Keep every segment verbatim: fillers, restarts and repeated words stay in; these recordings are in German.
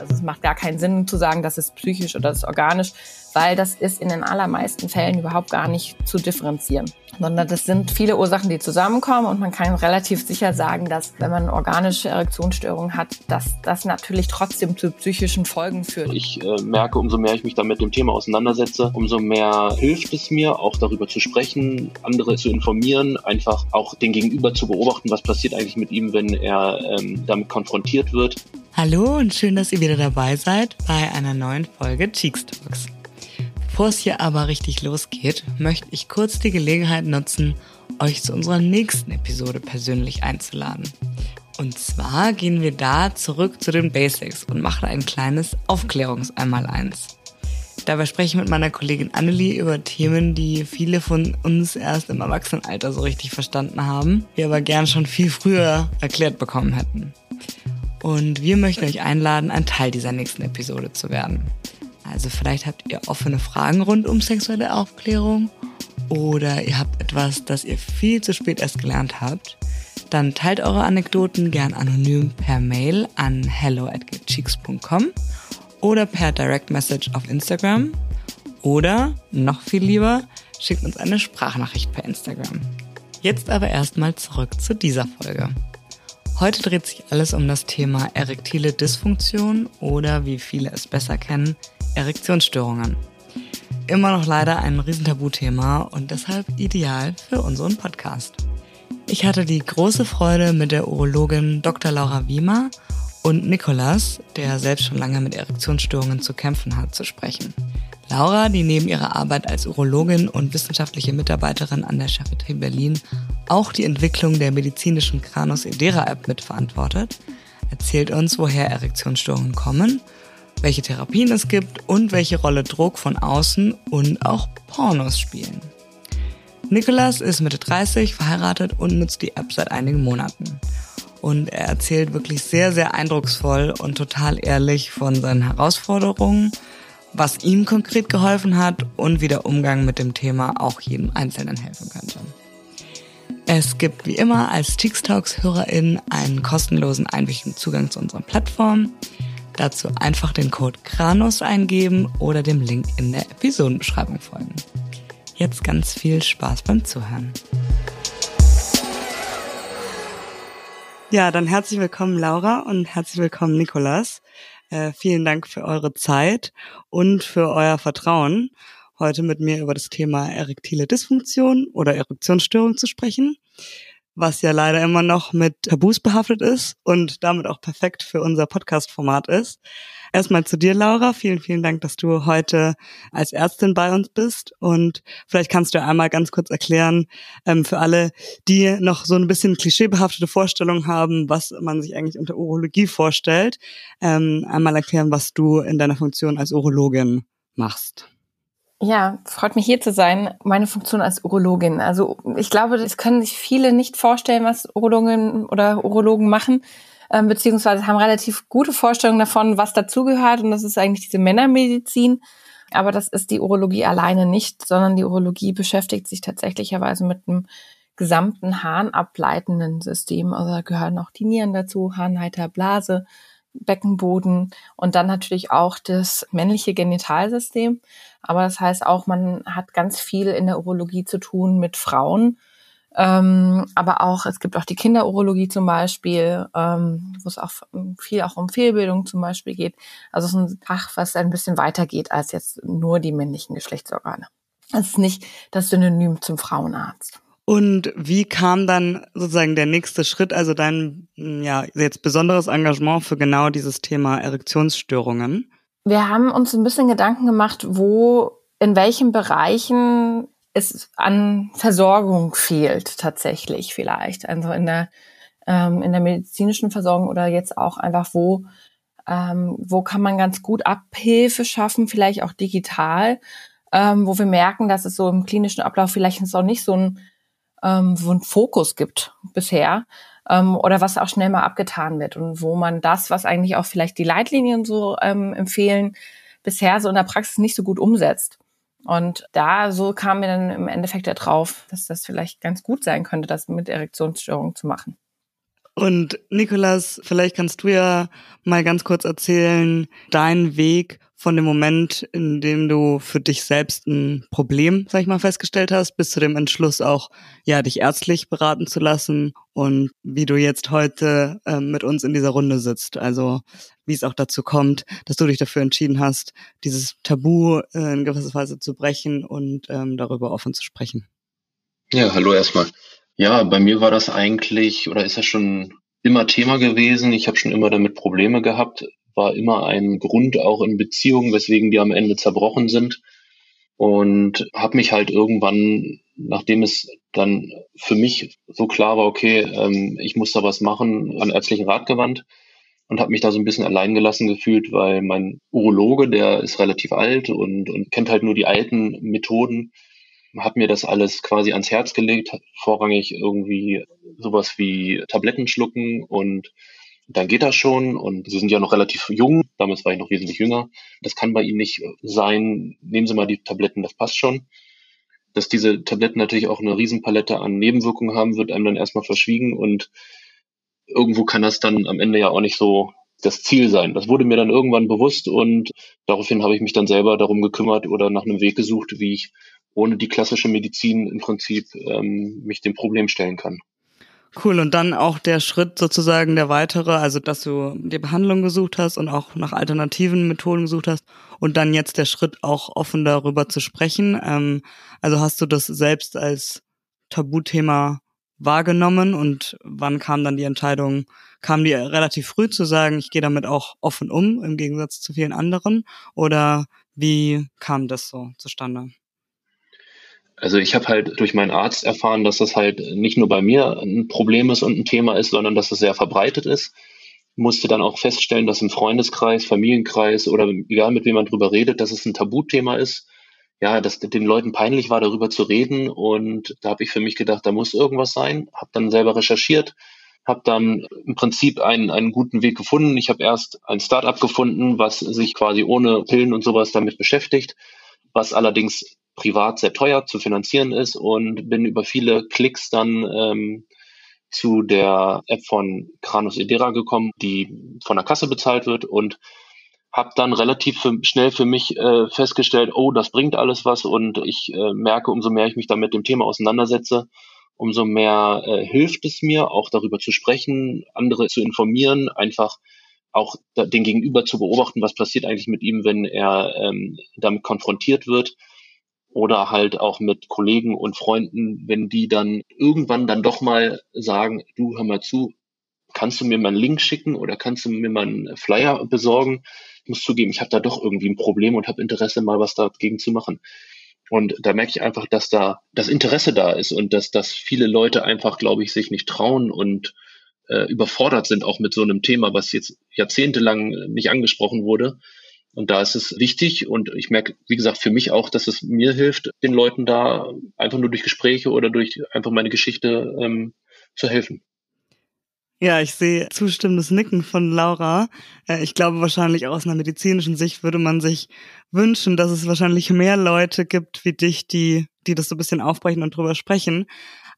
Also es macht gar keinen Sinn zu sagen, das ist psychisch oder das ist organisch, weil das ist in den allermeisten Fällen überhaupt gar nicht zu differenzieren, sondern das sind viele Ursachen, die zusammenkommen und man kann relativ sicher sagen, dass wenn man organische Erektionsstörungen hat, dass das natürlich trotzdem zu psychischen Folgen führt. Ich äh, merke, umso mehr ich mich dann mit dem Thema auseinandersetze, umso mehr hilft es mir, auch darüber zu sprechen, andere zu informieren, einfach auch den Gegenüber zu beobachten, was passiert eigentlich mit ihm, wenn er ähm, damit konfrontiert wird. Hallo und schön, dass ihr wieder dabei seid bei einer neuen Folge CHEEX Talks. Bevor es hier aber richtig losgeht, möchte ich kurz die Gelegenheit nutzen, euch zu unserer nächsten Episode persönlich einzuladen. Und zwar gehen wir da zurück zu den Basics und machen ein kleines Aufklärungs-Einmaleins. Dabei spreche ich mit meiner Kollegin Annelie über Themen, die viele von uns erst im Erwachsenenalter so richtig verstanden haben, wir aber gern schon viel früher erklärt bekommen hätten. Und wir möchten euch einladen, ein Teil dieser nächsten Episode zu werden. Also vielleicht habt ihr offene Fragen rund um sexuelle Aufklärung oder ihr habt etwas, das ihr viel zu spät erst gelernt habt. Dann teilt eure Anekdoten gern anonym per Mail an hello at cheeks punkt com oder per Direct Message auf Instagram oder, noch viel lieber, schickt uns eine Sprachnachricht per Instagram. Jetzt aber erstmal zurück zu dieser Folge. Heute dreht sich alles um das Thema erektile Dysfunktion oder, wie viele es besser kennen, Erektionsstörungen. Immer noch leider ein Riesentabuthema und deshalb ideal für unseren Podcast. Ich hatte die große Freude, mit der Urologin Doktor Laura Wiemer und Nicolas, der selbst schon lange mit Erektionsstörungen zu kämpfen hat, zu sprechen. Laura, die neben ihrer Arbeit als Urologin und wissenschaftliche Mitarbeiterin an der Charité Berlin auch die Entwicklung der medizinischen Kranus App mitverantwortet, erzählt uns, woher Erektionsstörungen kommen, welche Therapien es gibt und welche Rolle Druck von außen und auch Pornos spielen. Nicolas ist Mitte dreißig, verheiratet und nutzt die App seit einigen Monaten. Und er erzählt wirklich sehr, sehr eindrucksvoll und total ehrlich von seinen Herausforderungen, was ihm konkret geholfen hat und wie der Umgang mit dem Thema auch jedem Einzelnen helfen könnte. Es gibt wie immer als CHEEX Talks HörerInnen einen kostenlosen einwöchigen Zugang zu unserer Plattform. Dazu einfach den Code KRANUS eingeben oder dem Link in der Episodenbeschreibung folgen. Jetzt ganz viel Spaß beim Zuhören. Ja, dann herzlich willkommen Laura und herzlich willkommen Nicolas. Äh, vielen Dank für eure Zeit und für euer Vertrauen, heute mit mir über das Thema erektile Dysfunktion oder Erektionsstörung zu sprechen, was ja leider immer noch mit Tabus behaftet ist und damit auch perfekt für unser Podcast-Format ist. Erstmal zu dir, Laura. Vielen, vielen Dank, dass du heute als Ärztin bei uns bist. Und vielleicht kannst du einmal ganz kurz erklären, ähm, für alle, die noch so ein bisschen klischeebehaftete Vorstellungen haben, was man sich eigentlich unter Urologie vorstellt, ähm, einmal erklären, was du in deiner Funktion als Urologin machst. Ja, freut mich hier zu sein. Meine Funktion als Urologin. Also ich glaube, es können sich viele nicht vorstellen, was Urologinnen oder Urologen machen, äh, beziehungsweise haben relativ gute Vorstellungen davon, was dazugehört. Und das ist eigentlich diese Männermedizin. Aber das ist die Urologie alleine nicht, sondern die Urologie beschäftigt sich tatsächlicherweise mit einem gesamten harnableitenden System. Also da gehören auch die Nieren dazu, Harnleiter, Blase, Beckenboden und dann natürlich auch das männliche Genitalsystem. Aber das heißt auch, man hat ganz viel in der Urologie zu tun mit Frauen. Ähm, aber auch, es gibt auch die Kinderurologie zum Beispiel, ähm, wo es auch viel auch um Fehlbildung zum Beispiel geht. Also es ist ein Fach, was ein bisschen weiter geht als jetzt nur die männlichen Geschlechtsorgane. Das ist nicht das Synonym zum Frauenarzt. Und wie kam dann sozusagen der nächste Schritt, also dein ja jetzt besonderes Engagement für genau dieses Thema Erektionsstörungen? Wir haben uns ein bisschen Gedanken gemacht, wo, in welchen Bereichen es an Versorgung fehlt tatsächlich vielleicht. Also in der ähm, in der medizinischen Versorgung oder jetzt auch einfach wo, ähm, wo kann man ganz gut Abhilfe schaffen, vielleicht auch digital, ähm, wo wir merken, dass es so im klinischen Ablauf vielleicht noch nicht so ein wo ein Fokus gibt bisher oder was auch schnell mal abgetan wird und wo man das, was eigentlich auch vielleicht die Leitlinien so ähm, empfehlen, bisher so in der Praxis nicht so gut umsetzt. Und da so kam mir dann im Endeffekt darauf, dass das vielleicht ganz gut sein könnte, das mit Erektionsstörungen zu machen. Und Nicolas, vielleicht kannst du ja mal ganz kurz erzählen, deinen Weg von dem Moment, in dem du für dich selbst ein Problem, sag ich mal, festgestellt hast, bis zu dem Entschluss auch, ja, dich ärztlich beraten zu lassen und wie du jetzt heute äh, mit uns in dieser Runde sitzt. Also wie es auch dazu kommt, dass du dich dafür entschieden hast, dieses Tabu äh, in gewisser Weise zu brechen und ähm, darüber offen zu sprechen. Ja, hallo erstmal. Ja, bei mir war das eigentlich, oder ist das schon immer Thema gewesen. Ich habe schon immer damit Probleme gehabt. War immer ein Grund auch in Beziehungen, weswegen die am Ende zerbrochen sind. Und habe mich halt irgendwann, nachdem es dann für mich so klar war, okay, ähm, ich muss da was machen, an ärztlichen Rat gewandt. Und habe mich da so ein bisschen allein gelassen gefühlt, weil mein Urologe, der ist relativ alt und, und kennt halt nur die alten Methoden, hat mir das alles quasi ans Herz gelegt, vorrangig irgendwie sowas wie Tabletten schlucken und dann geht das schon und Sie sind ja noch relativ jung, damals war ich noch wesentlich jünger, das kann bei Ihnen nicht sein, nehmen Sie mal die Tabletten, das passt schon. Dass diese Tabletten natürlich auch eine Riesenpalette an Nebenwirkungen haben, wird einem dann erstmal verschwiegen und irgendwo kann das dann am Ende ja auch nicht so das Ziel sein. Das wurde mir dann irgendwann bewusst und daraufhin habe ich mich dann selber darum gekümmert oder nach einem Weg gesucht, wie ich ohne die klassische Medizin im Prinzip ähm, mich dem Problem stellen kann. Cool, und dann auch der Schritt sozusagen, der weitere, also dass du die Behandlung gesucht hast und auch nach alternativen Methoden gesucht hast und dann jetzt der Schritt auch offen darüber zu sprechen. Ähm, also hast du das selbst als Tabuthema wahrgenommen und wann kam dann die Entscheidung, kam die relativ früh zu sagen, ich gehe damit auch offen um, im Gegensatz zu vielen anderen, oder wie kam das so zustande? Also ich habe halt durch meinen Arzt erfahren, dass das halt nicht nur bei mir ein Problem ist und ein Thema ist, sondern dass das sehr verbreitet ist. Musste dann auch feststellen, dass im Freundeskreis, Familienkreis oder egal mit wem man drüber redet, dass es ein Tabuthema ist. Ja, dass den Leuten peinlich war, darüber zu reden. Und da habe ich für mich gedacht, da muss irgendwas sein. Habe dann selber recherchiert, habe dann im Prinzip einen, einen guten Weg gefunden. Ich habe erst ein Start-up gefunden, was sich quasi ohne Pillen und sowas damit beschäftigt, was allerdings privat sehr teuer zu finanzieren ist und bin über viele Klicks dann ähm, zu der App von Kranus Edera gekommen, die von der Kasse bezahlt wird und habe dann relativ für, schnell für mich äh, festgestellt, oh, das bringt alles was und ich äh, merke, umso mehr ich mich dann mit dem Thema auseinandersetze, umso mehr äh, hilft es mir, auch darüber zu sprechen, andere zu informieren, einfach auch da, den Gegenüber zu beobachten, was passiert eigentlich mit ihm, wenn er ähm, damit konfrontiert wird. Oder halt auch mit Kollegen und Freunden, wenn die dann irgendwann dann doch mal sagen, du, hör mal zu, kannst du mir mal einen Link schicken oder kannst du mir mal einen Flyer besorgen? Ich muss zugeben, ich habe da doch irgendwie ein Problem und habe Interesse, mal was dagegen zu machen. Und da merke ich einfach, dass da das Interesse da ist und dass, dass viele Leute einfach, glaube ich, sich nicht trauen und äh, überfordert sind auch mit so einem Thema, was jetzt jahrzehntelang nicht angesprochen wurde. Und da ist es wichtig und ich merke, wie gesagt, für mich auch, dass es mir hilft, den Leuten da einfach nur durch Gespräche oder durch einfach meine Geschichte ähm, zu helfen. Ja, ich sehe zustimmendes Nicken von Laura. Ich glaube wahrscheinlich auch aus einer medizinischen Sicht würde man sich wünschen, dass es wahrscheinlich mehr Leute gibt wie dich, die, die das so ein bisschen aufbrechen und drüber sprechen.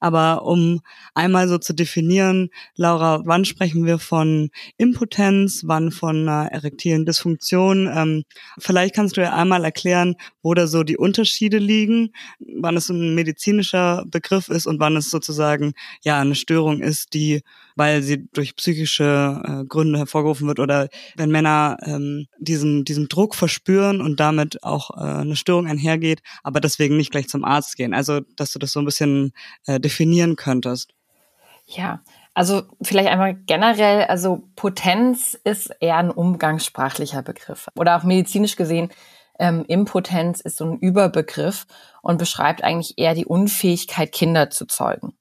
Aber um einmal so zu definieren, Laura, wann sprechen wir von Impotenz, wann von einer erektilen Dysfunktion? Ähm, vielleicht kannst du ja einmal erklären, wo da so die Unterschiede liegen, wann es ein medizinischer Begriff ist und wann es sozusagen ja eine Störung ist, die, weil sie durch psychische äh, Gründe hervorgerufen wird oder wenn Männer ähm, diesen, diesen Druck verspüren und damit auch äh, eine Störung einhergeht, aber deswegen nicht gleich zum Arzt gehen. Also, dass du das so ein bisschen äh, definieren könntest. Ja, also vielleicht einmal generell, also Potenz ist eher ein umgangssprachlicher Begriff oder auch medizinisch gesehen, ähm, Impotenz ist so ein Überbegriff und beschreibt eigentlich eher die Unfähigkeit, Kinder zu zeugen.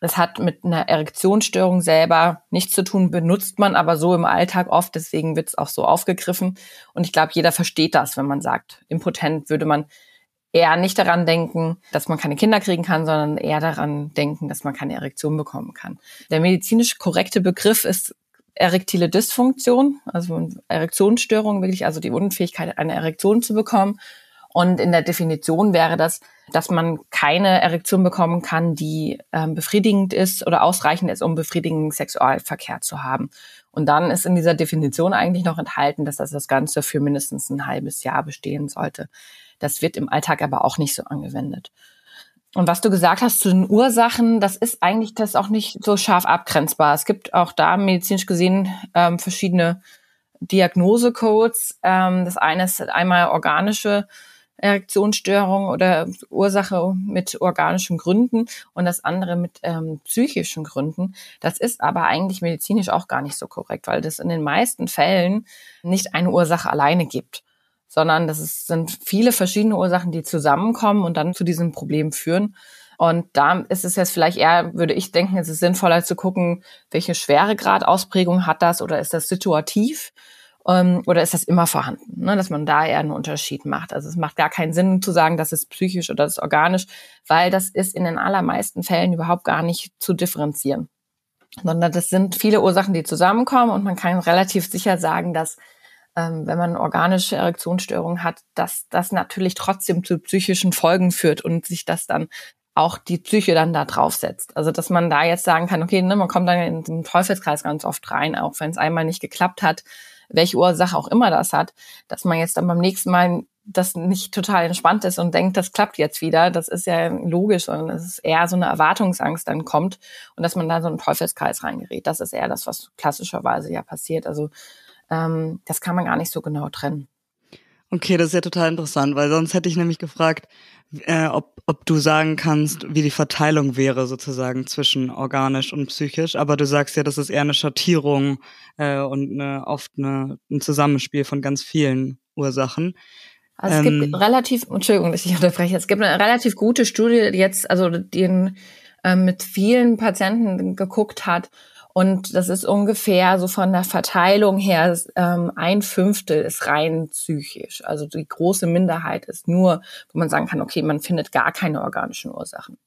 Das hat mit einer Erektionsstörung selber nichts zu tun, benutzt man aber so im Alltag oft, deswegen wird es auch so aufgegriffen und ich glaube, jeder versteht das, wenn man sagt, impotent würde man eher nicht daran denken, dass man keine Kinder kriegen kann, sondern eher daran denken, dass man keine Erektion bekommen kann. Der medizinisch korrekte Begriff ist erektile Dysfunktion, also Erektionsstörung wirklich, also die Unfähigkeit, eine Erektion zu bekommen. Und in der Definition wäre das, dass man keine Erektion bekommen kann, die äh, befriedigend ist oder ausreichend ist, um befriedigenden Sexualverkehr zu haben. Und dann ist in dieser Definition eigentlich noch enthalten, dass das, das Ganze für mindestens ein halbes Jahr bestehen sollte. Das wird im Alltag aber auch nicht so angewendet. Und was du gesagt hast zu den Ursachen, das ist eigentlich das auch nicht so scharf abgrenzbar. Es gibt auch da medizinisch gesehen ähm, verschiedene Diagnosecodes. Ähm, das eine ist einmal organische Erektionsstörung oder Ursache mit organischen Gründen und das andere mit ähm, psychischen Gründen. Das ist aber eigentlich medizinisch auch gar nicht so korrekt, weil das in den meisten Fällen nicht eine Ursache alleine gibt, sondern das ist, sind viele verschiedene Ursachen, die zusammenkommen und dann zu diesem Problem führen. Und da ist es jetzt vielleicht eher, würde ich denken, es ist sinnvoller zu gucken, welche Schweregradausprägung hat das oder ist das situativ ähm, oder ist das immer vorhanden, ne? Dass man da eher einen Unterschied macht. Also es macht gar keinen Sinn zu sagen, das ist psychisch oder das ist organisch, weil das ist in den allermeisten Fällen überhaupt gar nicht zu differenzieren. Sondern das sind viele Ursachen, die zusammenkommen und man kann relativ sicher sagen, dass wenn man organische Erektionsstörungen hat, dass das natürlich trotzdem zu psychischen Folgen führt und sich das dann auch die Psyche dann da draufsetzt. Also dass man da jetzt sagen kann, okay, ne, man kommt dann in den Teufelskreis ganz oft rein, auch wenn es einmal nicht geklappt hat, welche Ursache auch immer das hat, dass man jetzt dann beim nächsten Mal das nicht total entspannt ist und denkt, das klappt jetzt wieder. Das ist ja logisch, sondern es ist eher so eine Erwartungsangst dann kommt und dass man da so in den Teufelskreis reingerät. Das ist eher das, was klassischerweise ja passiert. Also das kann man gar nicht so genau trennen. Okay, das ist ja total interessant, weil sonst hätte ich nämlich gefragt, äh, ob, ob du sagen kannst, wie die Verteilung wäre sozusagen zwischen organisch und psychisch. Aber du sagst ja, das ist eher eine Schattierung äh, und eine, oft eine, ein Zusammenspiel von ganz vielen Ursachen. Also es ähm, gibt relativ, Entschuldigung, dass ich unterbreche, es gibt eine relativ gute Studie, die jetzt also die äh, mit vielen Patienten geguckt hat. Und das ist ungefähr so von der Verteilung her, ähm, ein Fünftel ist rein psychisch. Also die große Minderheit ist nur, wo man sagen kann, okay, man findet gar keine organischen Ursachen.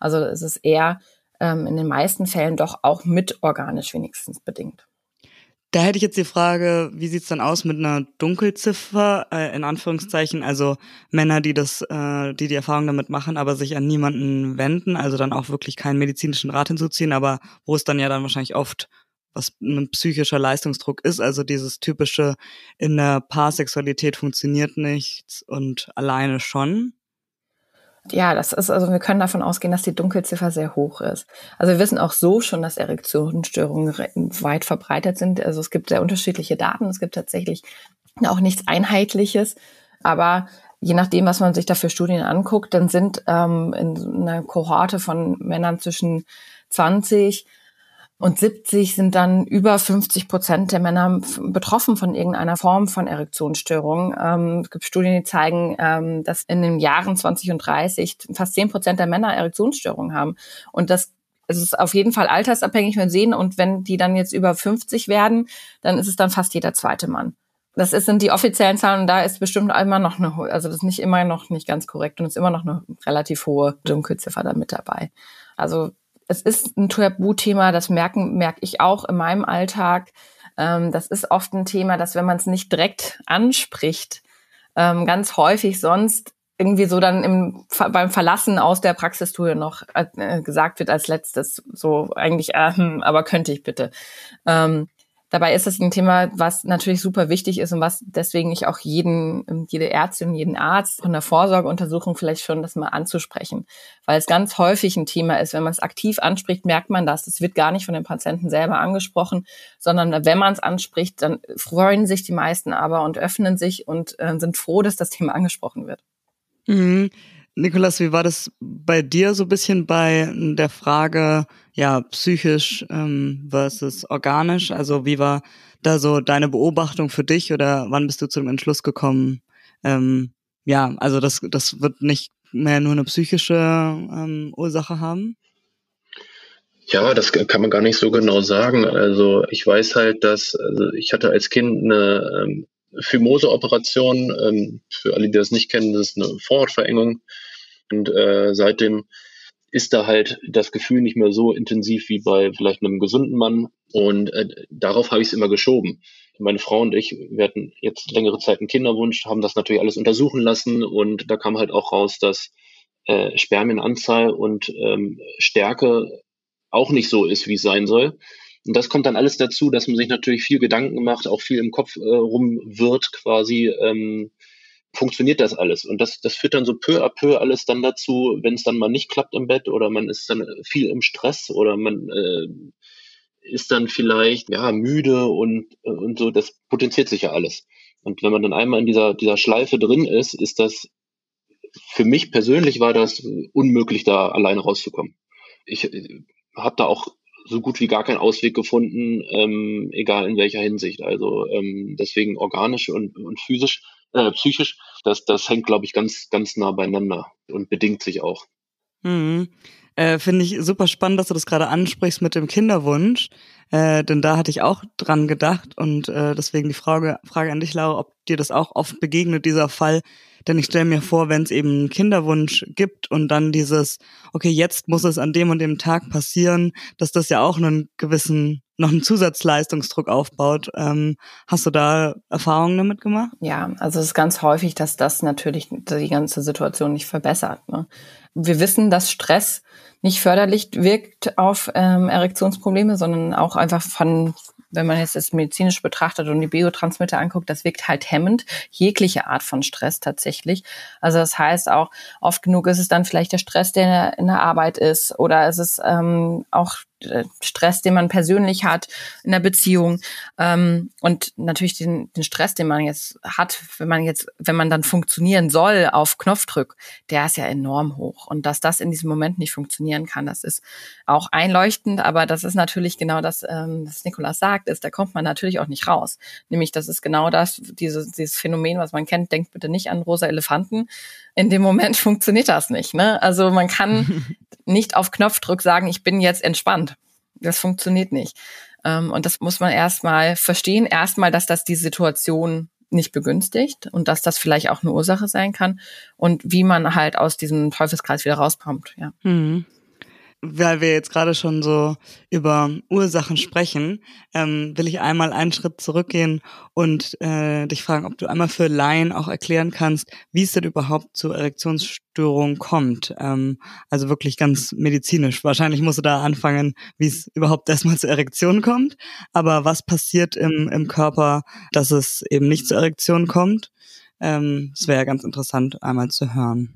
Also es ist eher ähm, in den meisten Fällen doch auch mit organisch wenigstens bedingt. Da hätte ich jetzt die Frage, wie sieht's dann aus mit einer Dunkelziffer, äh, in Anführungszeichen, also Männer, die das, äh, die die Erfahrung damit machen, aber sich an niemanden wenden, also dann auch wirklich keinen medizinischen Rat hinzuziehen, aber wo es dann ja dann wahrscheinlich oft was ein psychischer Leistungsdruck ist, also dieses typische in der Paarsexualität funktioniert nichts und alleine schon. Ja, das ist, also wir können davon ausgehen, dass die Dunkelziffer sehr hoch ist. Also wir wissen auch so schon, dass Erektionsstörungen weit verbreitet sind. Also es gibt sehr unterschiedliche Daten. Es gibt tatsächlich auch nichts Einheitliches. Aber je nachdem, was man sich da für Studien anguckt, dann sind ähm, in einer Kohorte von Männern zwischen zwanzig und siebzig sind dann über fünfzig Prozent der Männer betroffen von irgendeiner Form von Erektionsstörung. Ähm, es gibt Studien, die zeigen, ähm, dass in den Jahren zwanzig und dreißig fast zehn Prozent der Männer Erektionsstörungen haben. Und das, es ist auf jeden Fall altersabhängig, wir sehen. Und wenn die dann jetzt über fünfzig werden, dann ist es dann fast jeder zweite Mann. Das ist, sind die offiziellen Zahlen und da ist bestimmt immer noch eine, also das ist nicht immer noch nicht ganz korrekt und es ist immer noch eine relativ hohe Dunkelziffer da mit dabei. Also es ist ein Tabuthema, das merken merke ich auch in meinem Alltag. Ähm, das ist oft ein Thema, dass wenn man es nicht direkt anspricht, ähm, ganz häufig sonst irgendwie so dann im, beim Verlassen aus der Praxistür noch äh, gesagt wird als letztes, so eigentlich, äh, aber könnte ich bitte. Ähm, dabei ist es ein Thema, was natürlich super wichtig ist und was deswegen ich auch jeden, jede Ärztin und jeden Arzt von der Vorsorgeuntersuchung vielleicht schon das mal anzusprechen. Weil es ganz häufig ein Thema ist, wenn man es aktiv anspricht, merkt man das. Es wird gar nicht von den Patienten selber angesprochen, sondern wenn man es anspricht, dann freuen sich die meisten aber und öffnen sich und äh, sind froh, dass das Thema angesprochen wird. Mhm. Nicolas, wie war das bei dir so ein bisschen bei der Frage, ja, psychisch ähm, versus organisch? Also wie war da so deine Beobachtung für dich oder wann bist du zu dem Entschluss gekommen? Ähm, ja, also das, das wird nicht mehr nur eine psychische ähm, Ursache haben? Ja, das kann man gar nicht so genau sagen. Also ich weiß halt, dass also ich hatte als Kind eine ähm, Phimose-Operation, ähm, für alle, die das nicht kennen, das ist eine Vorhautverengung. Und äh, seitdem ist da halt das Gefühl nicht mehr so intensiv wie bei vielleicht einem gesunden Mann. Und äh, darauf habe ich es immer geschoben. meine Frau und ich, wir hatten jetzt längere Zeit einen Kinderwunsch, haben das natürlich alles untersuchen lassen und da kam halt auch raus, dass äh, Spermienanzahl und ähm, Stärke auch nicht so ist, wie es sein soll. Und das kommt dann alles dazu, dass man sich natürlich viel Gedanken macht, auch viel im Kopf äh, rumwirrt quasi, ähm, funktioniert das alles. Und das, das führt dann so peu à peu alles dann dazu, wenn es dann mal nicht klappt im Bett oder man ist dann viel im Stress oder man äh, ist dann vielleicht ja müde und, und so, das potenziert sich ja alles. Und wenn man dann einmal in dieser, dieser Schleife drin ist, ist das, für mich persönlich war das unmöglich, da alleine rauszukommen. Ich äh, habe da auch so gut wie gar keinen Ausweg gefunden, ähm, egal in welcher Hinsicht. Also ähm, deswegen organisch und, und physisch, äh, psychisch, das, das hängt, glaube ich, ganz, ganz nah beieinander und bedingt sich auch. Mhm. Äh, finde ich super spannend, dass du das gerade ansprichst mit dem Kinderwunsch, äh, denn da hatte ich auch dran gedacht und äh, deswegen die Frage, Frage an dich, Laura, ob dir das auch oft begegnet, dieser Fall, denn ich stelle mir vor, wenn es eben einen Kinderwunsch gibt und dann dieses, okay, jetzt muss es an dem und dem Tag passieren, dass das ja auch einen gewissen, noch einen Zusatzleistungsdruck aufbaut. Ähm, hast du da Erfahrungen damit gemacht? Ja, also es ist ganz häufig, dass das natürlich die ganze Situation nicht verbessert, ne? Wir wissen, dass Stress nicht förderlich wirkt auf ähm, Erektionsprobleme, sondern auch einfach von, wenn man jetzt das medizinisch betrachtet und die Biotransmitter anguckt, das wirkt halt hemmend, jegliche Art von Stress tatsächlich. Also das heißt auch, oft genug ist es dann vielleicht der Stress, der in der Arbeit ist oder es ist ähm, auch Stress, den man persönlich hat in der Beziehung ähm, und natürlich den, den Stress, den man jetzt hat, wenn man jetzt, wenn man dann funktionieren soll auf Knopfdruck, der ist ja enorm hoch und dass das in diesem Moment nicht funktionieren kann, das ist auch einleuchtend, aber das ist natürlich genau das, ähm, was Nicolas sagt, ist, da kommt man natürlich auch nicht raus, nämlich das ist genau das, dieses, dieses Phänomen, was man kennt, denkt bitte nicht an rosa Elefanten, in dem Moment funktioniert das nicht, ne? Also man kann nicht auf Knopfdruck sagen, ich bin jetzt entspannt. Das funktioniert nicht. Und das muss man erstmal verstehen. Erstmal, dass das die Situation nicht begünstigt und dass das vielleicht auch eine Ursache sein kann und wie man halt aus diesem Teufelskreis wieder rauskommt. Ja. Mhm. Weil wir jetzt gerade schon so über Ursachen sprechen, ähm, will ich einmal einen Schritt zurückgehen und äh, dich fragen, ob du einmal für Laien auch erklären kannst, wie es denn überhaupt zu Erektionsstörungen kommt. Ähm, also wirklich ganz medizinisch. Wahrscheinlich musst du da anfangen, wie es überhaupt erstmal zur Erektion kommt. Aber was passiert im, im Körper, dass es eben nicht zur Erektion kommt? Ähm, das wäre ja ganz interessant, einmal zu hören.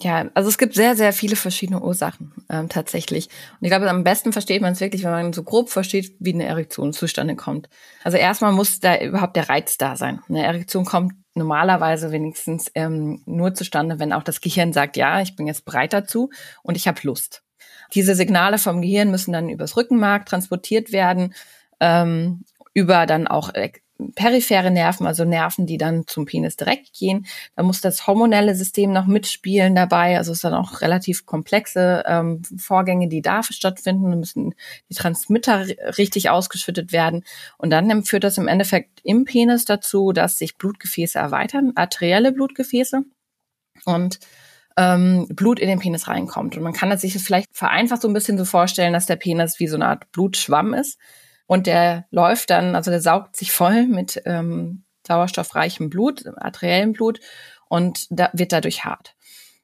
Ja, also es gibt sehr, sehr viele verschiedene Ursachen ähm, tatsächlich. Und ich glaube, am besten versteht man es wirklich, wenn man so grob versteht, wie eine Erektion zustande kommt. Also erstmal muss da überhaupt der Reiz da sein. Eine Erektion kommt normalerweise wenigstens ähm, nur zustande, wenn auch das Gehirn sagt, ja, ich bin jetzt bereit dazu und ich habe Lust. Diese Signale vom Gehirn müssen dann übers Rückenmark transportiert werden, ähm, über dann auch periphere Nerven, also Nerven, die dann zum Penis direkt gehen. Da muss das hormonelle System noch mitspielen dabei. Also es sind dann auch relativ komplexe ähm, Vorgänge, die da stattfinden. Da müssen die Transmitter richtig ausgeschüttet werden. Und dann führt das im Endeffekt im Penis dazu, dass sich Blutgefäße erweitern, arterielle Blutgefäße und ähm, Blut in den Penis reinkommt. Und man kann das sich vielleicht vereinfacht so ein bisschen so vorstellen, dass der Penis wie so eine Art Blutschwamm ist. Und der läuft dann, also der saugt sich voll mit ähm, sauerstoffreichem Blut, arteriellem Blut und da wird dadurch hart.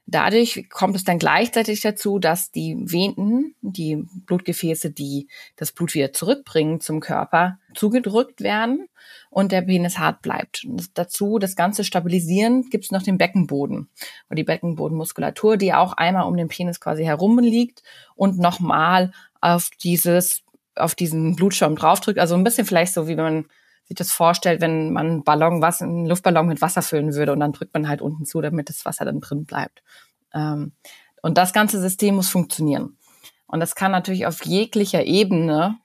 Dadurch kommt es dann gleichzeitig dazu, dass die Venen, die Blutgefäße, die das Blut wieder zurückbringen zum Körper, zugedrückt werden und der Penis hart bleibt. Und dazu, das Ganze stabilisieren, gibt es noch den Beckenboden und die Beckenbodenmuskulatur, die auch einmal um den Penis quasi herum liegt und nochmal auf dieses auf diesen Blutschirm draufdrückt. Also ein bisschen vielleicht so, wie wenn man sich das vorstellt, wenn man einen Ballon, was, einen Luftballon mit Wasser füllen würde und dann drückt man halt unten zu, damit das Wasser dann drin bleibt. Ähm, und das ganze System muss funktionieren. Und das kann natürlich auf jeglicher Ebene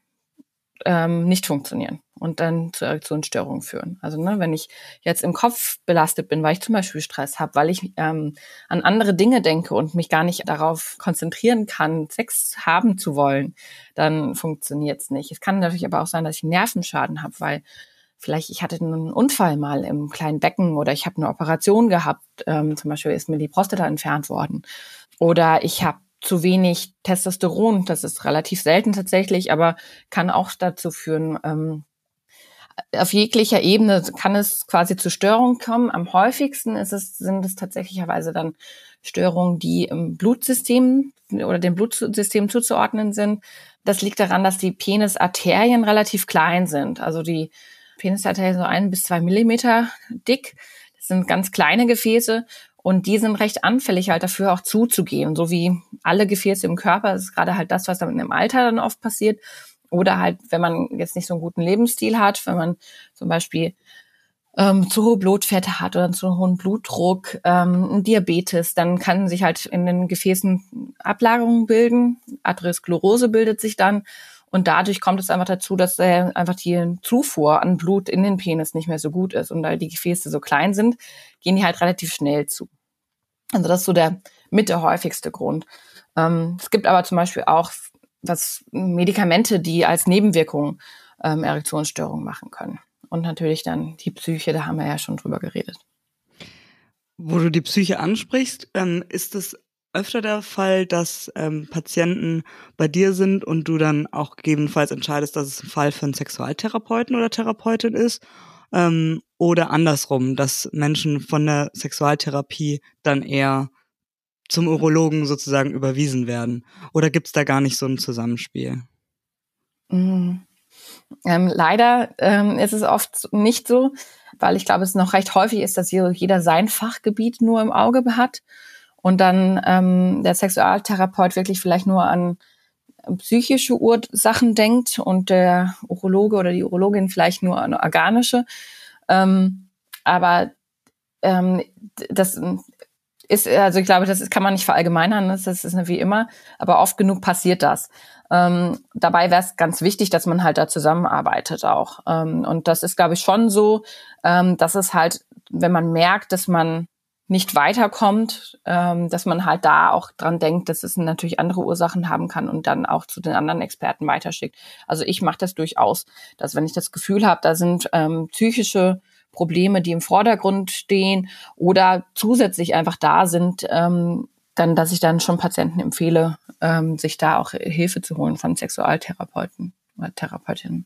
ähm, nicht funktionieren und dann zu Erektionsstörungen führen. Also ne, wenn ich jetzt im Kopf belastet bin, weil ich zum Beispiel Stress habe, weil ich ähm, an andere Dinge denke und mich gar nicht darauf konzentrieren kann, Sex haben zu wollen, dann funktioniert es nicht. Es kann natürlich aber auch sein, dass ich Nervenschaden habe, weil vielleicht ich hatte einen Unfall mal im kleinen Becken oder ich habe eine Operation gehabt, ähm, zum Beispiel ist mir die Prostata entfernt worden oder ich habe zu wenig Testosteron, das ist relativ selten tatsächlich, aber kann auch dazu führen, ähm, auf jeglicher Ebene kann es quasi zu Störungen kommen. Am häufigsten ist es, sind es tatsächlicherweise dann Störungen, die im Blutsystem oder dem Blutsystem zuzuordnen sind. Das liegt daran, dass die Penisarterien relativ klein sind. Also die Penisarterien so ein bis zwei Millimeter dick. Das sind ganz kleine Gefäße und die sind recht anfällig halt dafür auch zuzugehen. So wie alle Gefäße im Körper. Das ist gerade halt das, was dann im Alter dann oft passiert. Oder halt, wenn man jetzt nicht so einen guten Lebensstil hat, wenn man zum Beispiel ähm, zu hohe Blutfette hat oder zu hohen Blutdruck, ähm, Diabetes, dann kann sich halt in den Gefäßen Ablagerungen bilden. Arteriosklerose bildet sich dann. Und dadurch kommt es einfach dazu, dass äh, einfach die Zufuhr an Blut in den Penis nicht mehr so gut ist. Und da die Gefäße so klein sind, gehen die halt relativ schnell zu. Also das ist so der mit der häufigste Grund. Ähm, es gibt aber zum Beispiel auch was Medikamente, die als Nebenwirkung ähm, Erektionsstörungen machen können. Und natürlich dann die Psyche, da haben wir ja schon drüber geredet. Wo du die Psyche ansprichst, ähm, ist es öfter der Fall, dass ähm, Patienten bei dir sind und du dann auch gegebenenfalls entscheidest, dass es ein Fall für einen Sexualtherapeuten oder Therapeutin ist? Ähm, oder andersrum, dass Menschen von der Sexualtherapie dann eher zum Urologen sozusagen überwiesen werden? Oder gibt es da gar nicht so ein Zusammenspiel? Mhm. Ähm, leider ähm, ist es oft nicht so, weil ich glaube, es noch recht häufig ist, dass jeder sein Fachgebiet nur im Auge hat und dann ähm, der Sexualtherapeut wirklich vielleicht nur an psychische Ursachen denkt und der Urologe oder die Urologin vielleicht nur an organische. Ähm, aber ähm, das ist, also ich glaube, das ist, kann man nicht verallgemeinern, das ist wie immer, aber oft genug passiert das. Ähm, dabei wäre es ganz wichtig, dass man halt da zusammenarbeitet auch. Ähm, und das ist, glaube ich, schon so, ähm, dass es halt, wenn man merkt, dass man nicht weiterkommt, ähm, dass man halt da auch dran denkt, dass es natürlich andere Ursachen haben kann und dann auch zu den anderen Experten weiterschickt. Also ich mache das durchaus, dass wenn ich das Gefühl habe, da sind ähm, psychische Probleme, die im Vordergrund stehen oder zusätzlich einfach da sind, ähm, dann, dass ich dann schon Patienten empfehle, ähm, sich da auch Hilfe zu holen von Sexualtherapeuten oder Therapeutinnen.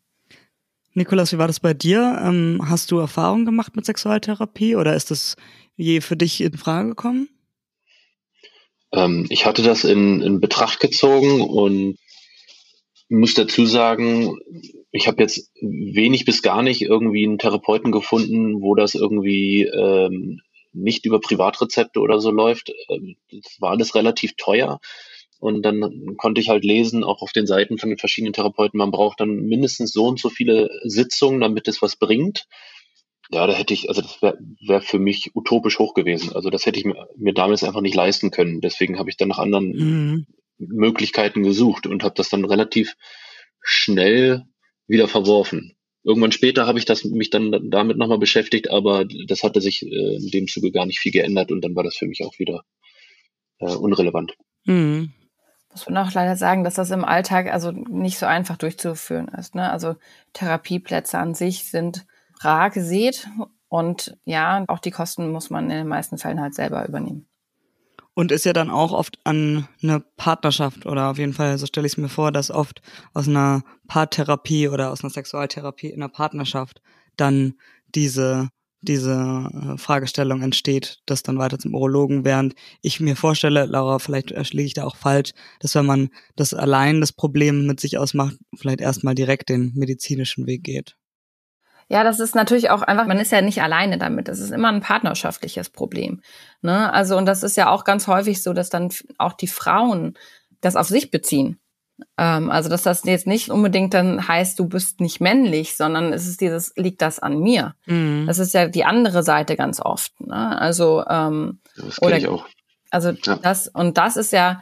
Nicolas, wie war das bei dir? Ähm, hast du Erfahrungen gemacht mit Sexualtherapie oder ist das je für dich in Frage gekommen? Ähm, ich hatte das in, in Betracht gezogen und muss dazu sagen, ich habe jetzt wenig bis gar nicht irgendwie einen Therapeuten gefunden, wo das irgendwie ähm, nicht über Privatrezepte oder so läuft. Das war alles relativ teuer und dann konnte ich halt lesen, auch auf den Seiten von den verschiedenen Therapeuten, man braucht dann mindestens so und so viele Sitzungen, damit es was bringt. Ja, da hätte ich, also das wäre wär für mich utopisch hoch gewesen. Also das hätte ich mir, mir damals einfach nicht leisten können. Deswegen habe ich dann nach anderen mhm. Möglichkeiten gesucht und habe das dann relativ schnell wieder verworfen. Irgendwann später habe ich das mich dann damit nochmal beschäftigt, aber das hatte sich äh, in dem Zuge gar nicht viel geändert und dann war das für mich auch wieder äh, unrelevant. Mhm. Muss man auch leider sagen, dass das im Alltag also nicht so einfach durchzuführen ist, ne? Also Therapieplätze an sich sind rar gesät und ja, auch die Kosten muss man in den meisten Fällen halt selber übernehmen. Und ist ja dann auch oft an eine Partnerschaft oder auf jeden Fall, so stelle ich es mir vor, dass oft aus einer Paartherapie oder aus einer Sexualtherapie in einer Partnerschaft dann diese, diese Fragestellung entsteht, das dann weiter zum Urologen, während ich mir vorstelle, Laura, vielleicht liege ich da auch falsch, dass wenn man das allein das Problem mit sich ausmacht, vielleicht erstmal direkt den medizinischen Weg geht. Ja, das ist natürlich auch einfach, man ist ja nicht alleine damit. Das ist immer ein partnerschaftliches Problem, ne? Also, und das ist ja auch ganz häufig so, dass dann auch die Frauen das auf sich beziehen. Ähm, also, dass das jetzt nicht unbedingt dann heißt, du bist nicht männlich, sondern es ist dieses, liegt das an mir? Mhm. Das ist ja die andere Seite ganz oft, ne? Also, ähm, das kenn ich auch. Also, ja. das, und das ist ja,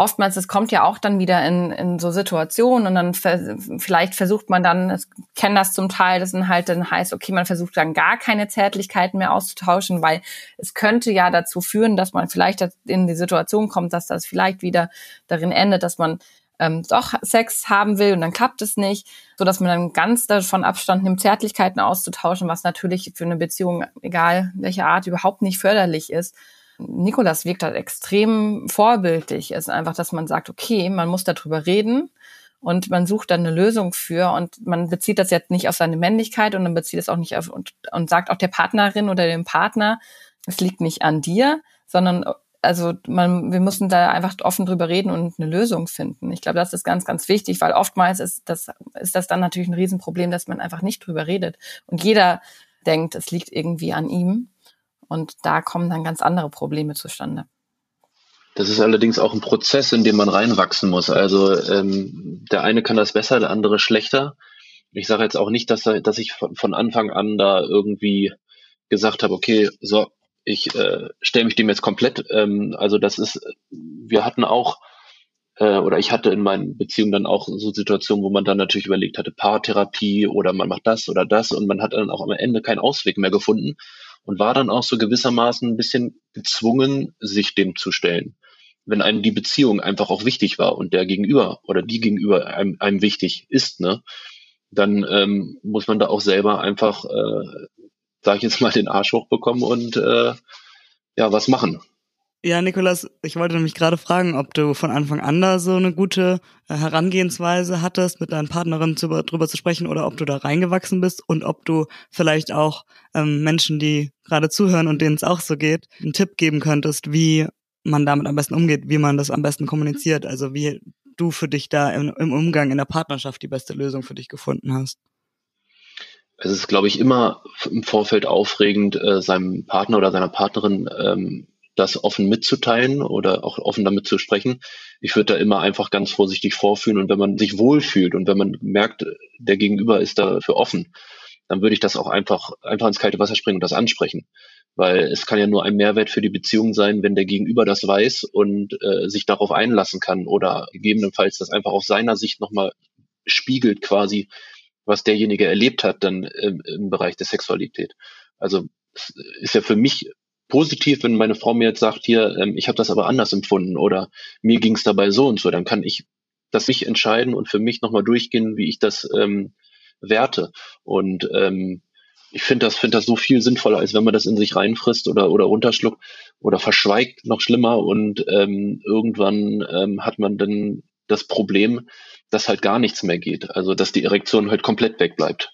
oftmals, das kommt ja auch dann wieder in, in so Situationen und dann ver- vielleicht versucht man dann, ich kenne das zum Teil, das dann halt dann heißt, okay, man versucht dann gar keine Zärtlichkeiten mehr auszutauschen, weil es könnte ja dazu führen, dass man vielleicht in die Situation kommt, dass das vielleicht wieder darin endet, dass man ähm, doch Sex haben will und dann klappt es nicht, so dass man dann ganz davon Abstand nimmt, Zärtlichkeiten auszutauschen, was natürlich für eine Beziehung, egal welcher Art, überhaupt nicht förderlich ist. Nicolas wirkt halt extrem vorbildlich. Es ist einfach, dass man sagt, okay, man muss darüber reden Und man sucht dann eine Lösung für und man bezieht das jetzt nicht auf seine Männlichkeit und man bezieht es auch nicht auf und, und sagt auch der Partnerin oder dem Partner, es liegt nicht an dir, sondern also man, wir müssen da einfach offen drüber reden und eine Lösung finden. Ich glaube, das ist ganz, ganz wichtig, weil oftmals ist das, ist das dann natürlich ein Riesenproblem, dass man einfach nicht drüber redet. Und jeder denkt, es liegt irgendwie an ihm. Und da kommen dann ganz andere Probleme zustande. Das ist allerdings auch ein Prozess, in dem man reinwachsen muss. Also ähm, der eine kann das besser, der andere schlechter. Ich sage jetzt auch nicht, dass, dass ich von, von Anfang an da irgendwie gesagt habe, okay, so, ich äh, stelle mich dem jetzt komplett. Ähm, also das ist, wir hatten auch, äh, oder ich hatte in meinen Beziehungen dann auch so Situationen, wo man dann natürlich überlegt hatte, Paartherapie oder man macht das oder das und man hat dann auch am Ende keinen Ausweg mehr gefunden und war dann auch so gewissermaßen ein bisschen gezwungen, sich dem zu stellen. Wenn einem die Beziehung einfach auch wichtig war und der Gegenüber oder die Gegenüber einem, einem wichtig ist, ne, dann ähm, muss man da auch selber einfach, äh, sag ich jetzt mal, den Arsch hochbekommen und äh, ja, was machen. Ja, Nicolas, ich wollte nämlich gerade fragen, ob du von Anfang an da so eine gute Herangehensweise hattest, mit deinen Partnerinnen drüber zu sprechen oder ob du da reingewachsen bist und ob du vielleicht auch ähm, Menschen, die gerade zuhören und denen es auch so geht, einen Tipp geben könntest, wie man damit am besten umgeht, wie man das am besten kommuniziert, also wie du für dich da im, im Umgang in der Partnerschaft die beste Lösung für dich gefunden hast. Es ist, glaube ich, immer im Vorfeld aufregend, äh, seinem Partner oder seiner Partnerin ähm, das offen mitzuteilen oder auch offen damit zu sprechen. Ich würde da immer einfach ganz vorsichtig vorfühlen und wenn man sich wohlfühlt und wenn man merkt, der Gegenüber ist dafür offen, dann würde ich das auch einfach einfach ins kalte Wasser springen und das ansprechen. Weil es kann ja nur ein Mehrwert für die Beziehung sein, wenn der Gegenüber das weiß und äh, sich darauf einlassen kann oder gegebenenfalls das einfach aus seiner Sicht nochmal spiegelt quasi, was derjenige erlebt hat dann im, im Bereich der Sexualität. Also es ist ja für mich positiv, wenn meine Frau mir jetzt sagt, hier, ähm, ich habe das aber anders empfunden oder mir ging es dabei so und so, dann kann ich das mich entscheiden und für mich nochmal durchgehen, wie ich das ähm, werte. Und ähm, ich finde das, finde das so viel sinnvoller, als wenn man das in sich reinfrisst oder oder runterschluckt oder verschweigt, noch schlimmer. Und ähm, irgendwann ähm, hat man dann das Problem, dass halt gar nichts mehr geht. Also dass die Erektion halt komplett wegbleibt.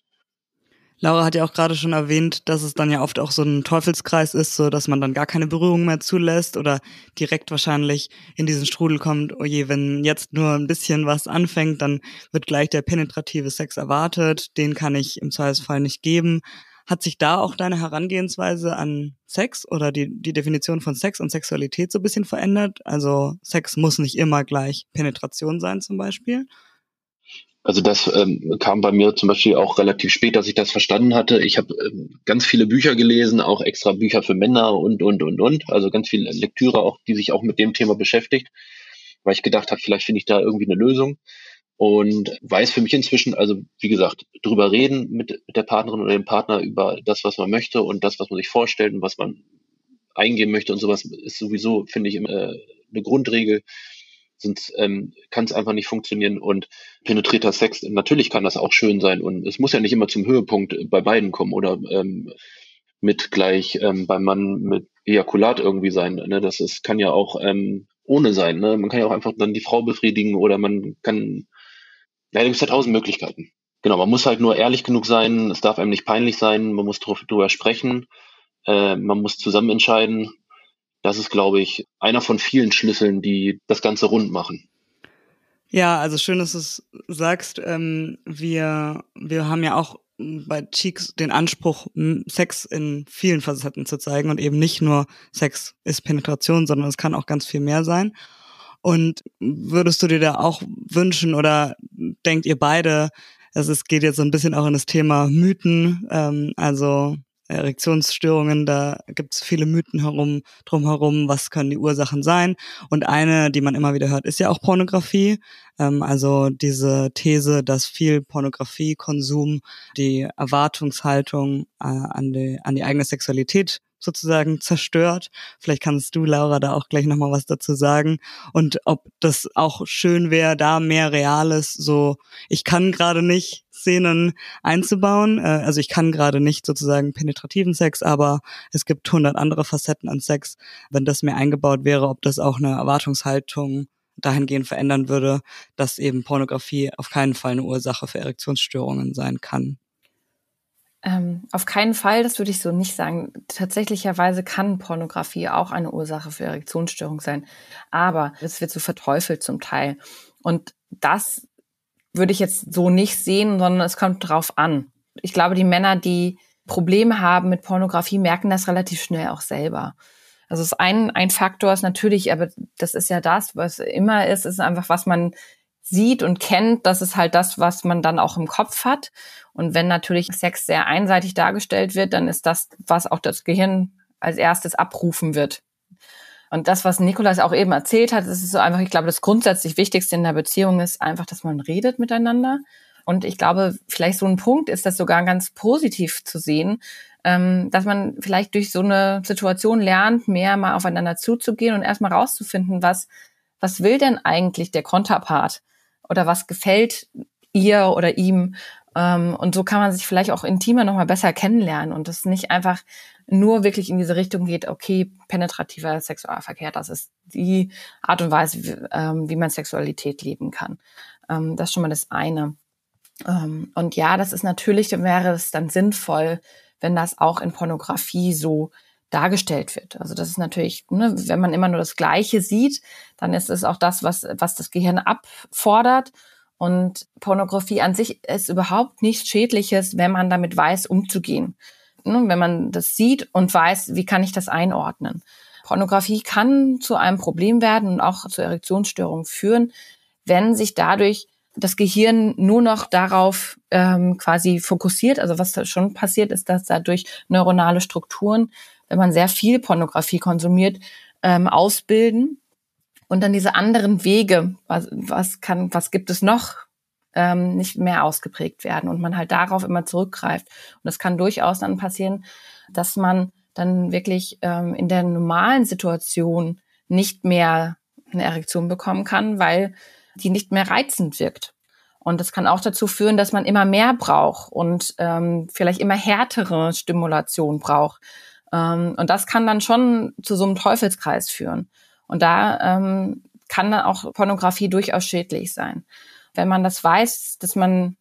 Laura hat ja auch gerade schon erwähnt, dass es dann ja oft auch so ein Teufelskreis ist, so dass man dann gar keine Berührung mehr zulässt oder direkt wahrscheinlich in diesen Strudel kommt, oh je, wenn jetzt nur ein bisschen was anfängt, dann wird gleich der penetrative Sex erwartet, den kann ich im Zweifelsfall nicht geben. Hat sich da auch deine Herangehensweise an Sex oder die, die Definition von Sex und Sexualität so ein bisschen verändert? Also Sex muss nicht immer gleich Penetration sein zum Beispiel. Also das ähm, kam bei mir zum Beispiel auch relativ spät, dass ich das verstanden hatte. Ich habe ähm, ganz viele Bücher gelesen, auch extra Bücher für Männer und, und, und, und. Also ganz viele Lektüre, auch, die sich auch mit dem Thema beschäftigt, weil ich gedacht habe, vielleicht finde ich da irgendwie eine Lösung. Und weiß für mich inzwischen, also wie gesagt, drüber reden mit, mit der Partnerin oder dem Partner über das, was man möchte und das, was man sich vorstellt und was man eingehen möchte und sowas ist sowieso, finde ich, äh, eine Grundregel. Sonst ähm, kann es einfach nicht funktionieren und penetrierter Sex, natürlich kann das auch schön sein und es muss ja nicht immer zum Höhepunkt bei beiden kommen oder ähm, mit gleich ähm, beim Mann mit Ejakulat irgendwie sein, ne? Das ist, kann ja auch ähm, ohne sein, ne? Man kann ja auch einfach dann die Frau befriedigen oder man kann, ja, da gibt es ja tausend Möglichkeiten. Genau, man muss halt nur ehrlich genug sein, es darf einem nicht peinlich sein, man muss drüber sprechen, äh, man muss zusammen entscheiden. Das ist, glaube ich, einer von vielen Schlüsseln, die das Ganze rund machen. Ja, also schön, dass du es sagst. Ähm, wir, wir haben ja auch bei CHEEX den Anspruch, Sex in vielen Facetten zu zeigen und eben nicht nur Sex ist Penetration, sondern es kann auch ganz viel mehr sein. Und würdest du dir da auch wünschen oder denkt ihr beide, also es geht jetzt so ein bisschen auch in das Thema Mythen, ähm, also Erektionsstörungen, da gibt es viele Mythen herum, drumherum, was können die Ursachen sein. Und eine, die man immer wieder hört, ist ja auch Pornografie. Ähm, also diese These, dass viel Pornografiekonsum die Erwartungshaltung äh, an die, an die eigene Sexualität sozusagen zerstört. Vielleicht kannst du, Laura, da auch gleich nochmal was dazu sagen. Und ob das auch schön wäre, da mehr Reales, so ich kann gerade nicht Szenen einzubauen. Also ich kann gerade nicht sozusagen penetrativen Sex, aber es gibt hundert andere Facetten an Sex. Wenn das mehr eingebaut wäre, ob das auch eine Erwartungshaltung dahingehend verändern würde, dass eben Pornografie auf keinen Fall eine Ursache für Erektionsstörungen sein kann? Ähm, auf keinen Fall, das würde ich so nicht sagen. Tatsächlicherweise kann Pornografie auch eine Ursache für Erektionsstörung sein, aber es wird so verteufelt zum Teil. Und das würde ich jetzt so nicht sehen, sondern es kommt drauf an. Ich glaube, die Männer, die Probleme haben mit Pornografie, merken das relativ schnell auch selber. Also es ist ein, ein Faktor ist natürlich, aber das ist ja das, was immer ist, ist einfach, was man sieht und kennt, das ist halt das, was man dann auch im Kopf hat. Und wenn natürlich Sex sehr einseitig dargestellt wird, dann ist das, was auch das Gehirn als erstes abrufen wird. Und das, was Nicolas auch eben erzählt hat, ist so einfach, ich glaube, das grundsätzlich Wichtigste in der Beziehung ist einfach, dass man redet miteinander. Und ich glaube, vielleicht so ein Punkt ist das sogar ganz positiv zu sehen, dass man vielleicht durch so eine Situation lernt, mehr mal aufeinander zuzugehen und erstmal rauszufinden, was, was will denn eigentlich der Konterpart oder was gefällt ihr oder ihm. Und so kann man sich vielleicht auch intimer nochmal besser kennenlernen und das nicht einfach nur wirklich in diese Richtung geht, okay, penetrativer Sexualverkehr, das ist die Art und Weise, wie man Sexualität leben kann. Das ist schon mal das eine. Und ja, das ist natürlich, dann wäre es dann sinnvoll, wenn das auch in Pornografie so dargestellt wird. Also das ist natürlich, ne, wenn man immer nur das Gleiche sieht, dann ist es auch das, was, was das Gehirn abfordert. Und Pornografie an sich ist überhaupt nichts Schädliches, wenn man damit weiß, umzugehen. Ne, wenn man das sieht und weiß, wie kann ich das einordnen. Pornografie kann zu einem Problem werden und auch zu Erektionsstörungen führen, wenn sich dadurch das Gehirn nur noch darauf ähm, quasi fokussiert. Also was da schon passiert, ist, dass dadurch neuronale Strukturen, wenn man sehr viel Pornografie konsumiert, ähm, ausbilden. Und dann diese anderen Wege, was, was kann, was gibt es noch, ähm, nicht mehr ausgeprägt werden. Und man halt darauf immer zurückgreift. Und das kann durchaus dann passieren, dass man dann wirklich ähm, in der normalen Situation nicht mehr eine Erektion bekommen kann, weil die nicht mehr reizend wirkt. Und das kann auch dazu führen, dass man immer mehr braucht und ähm, vielleicht immer härtere Stimulation braucht. Ähm, und das kann dann schon zu so einem Teufelskreis führen. Und da ähm, kann dann auch Pornografie durchaus schädlich sein. Wenn man das weiß, dass man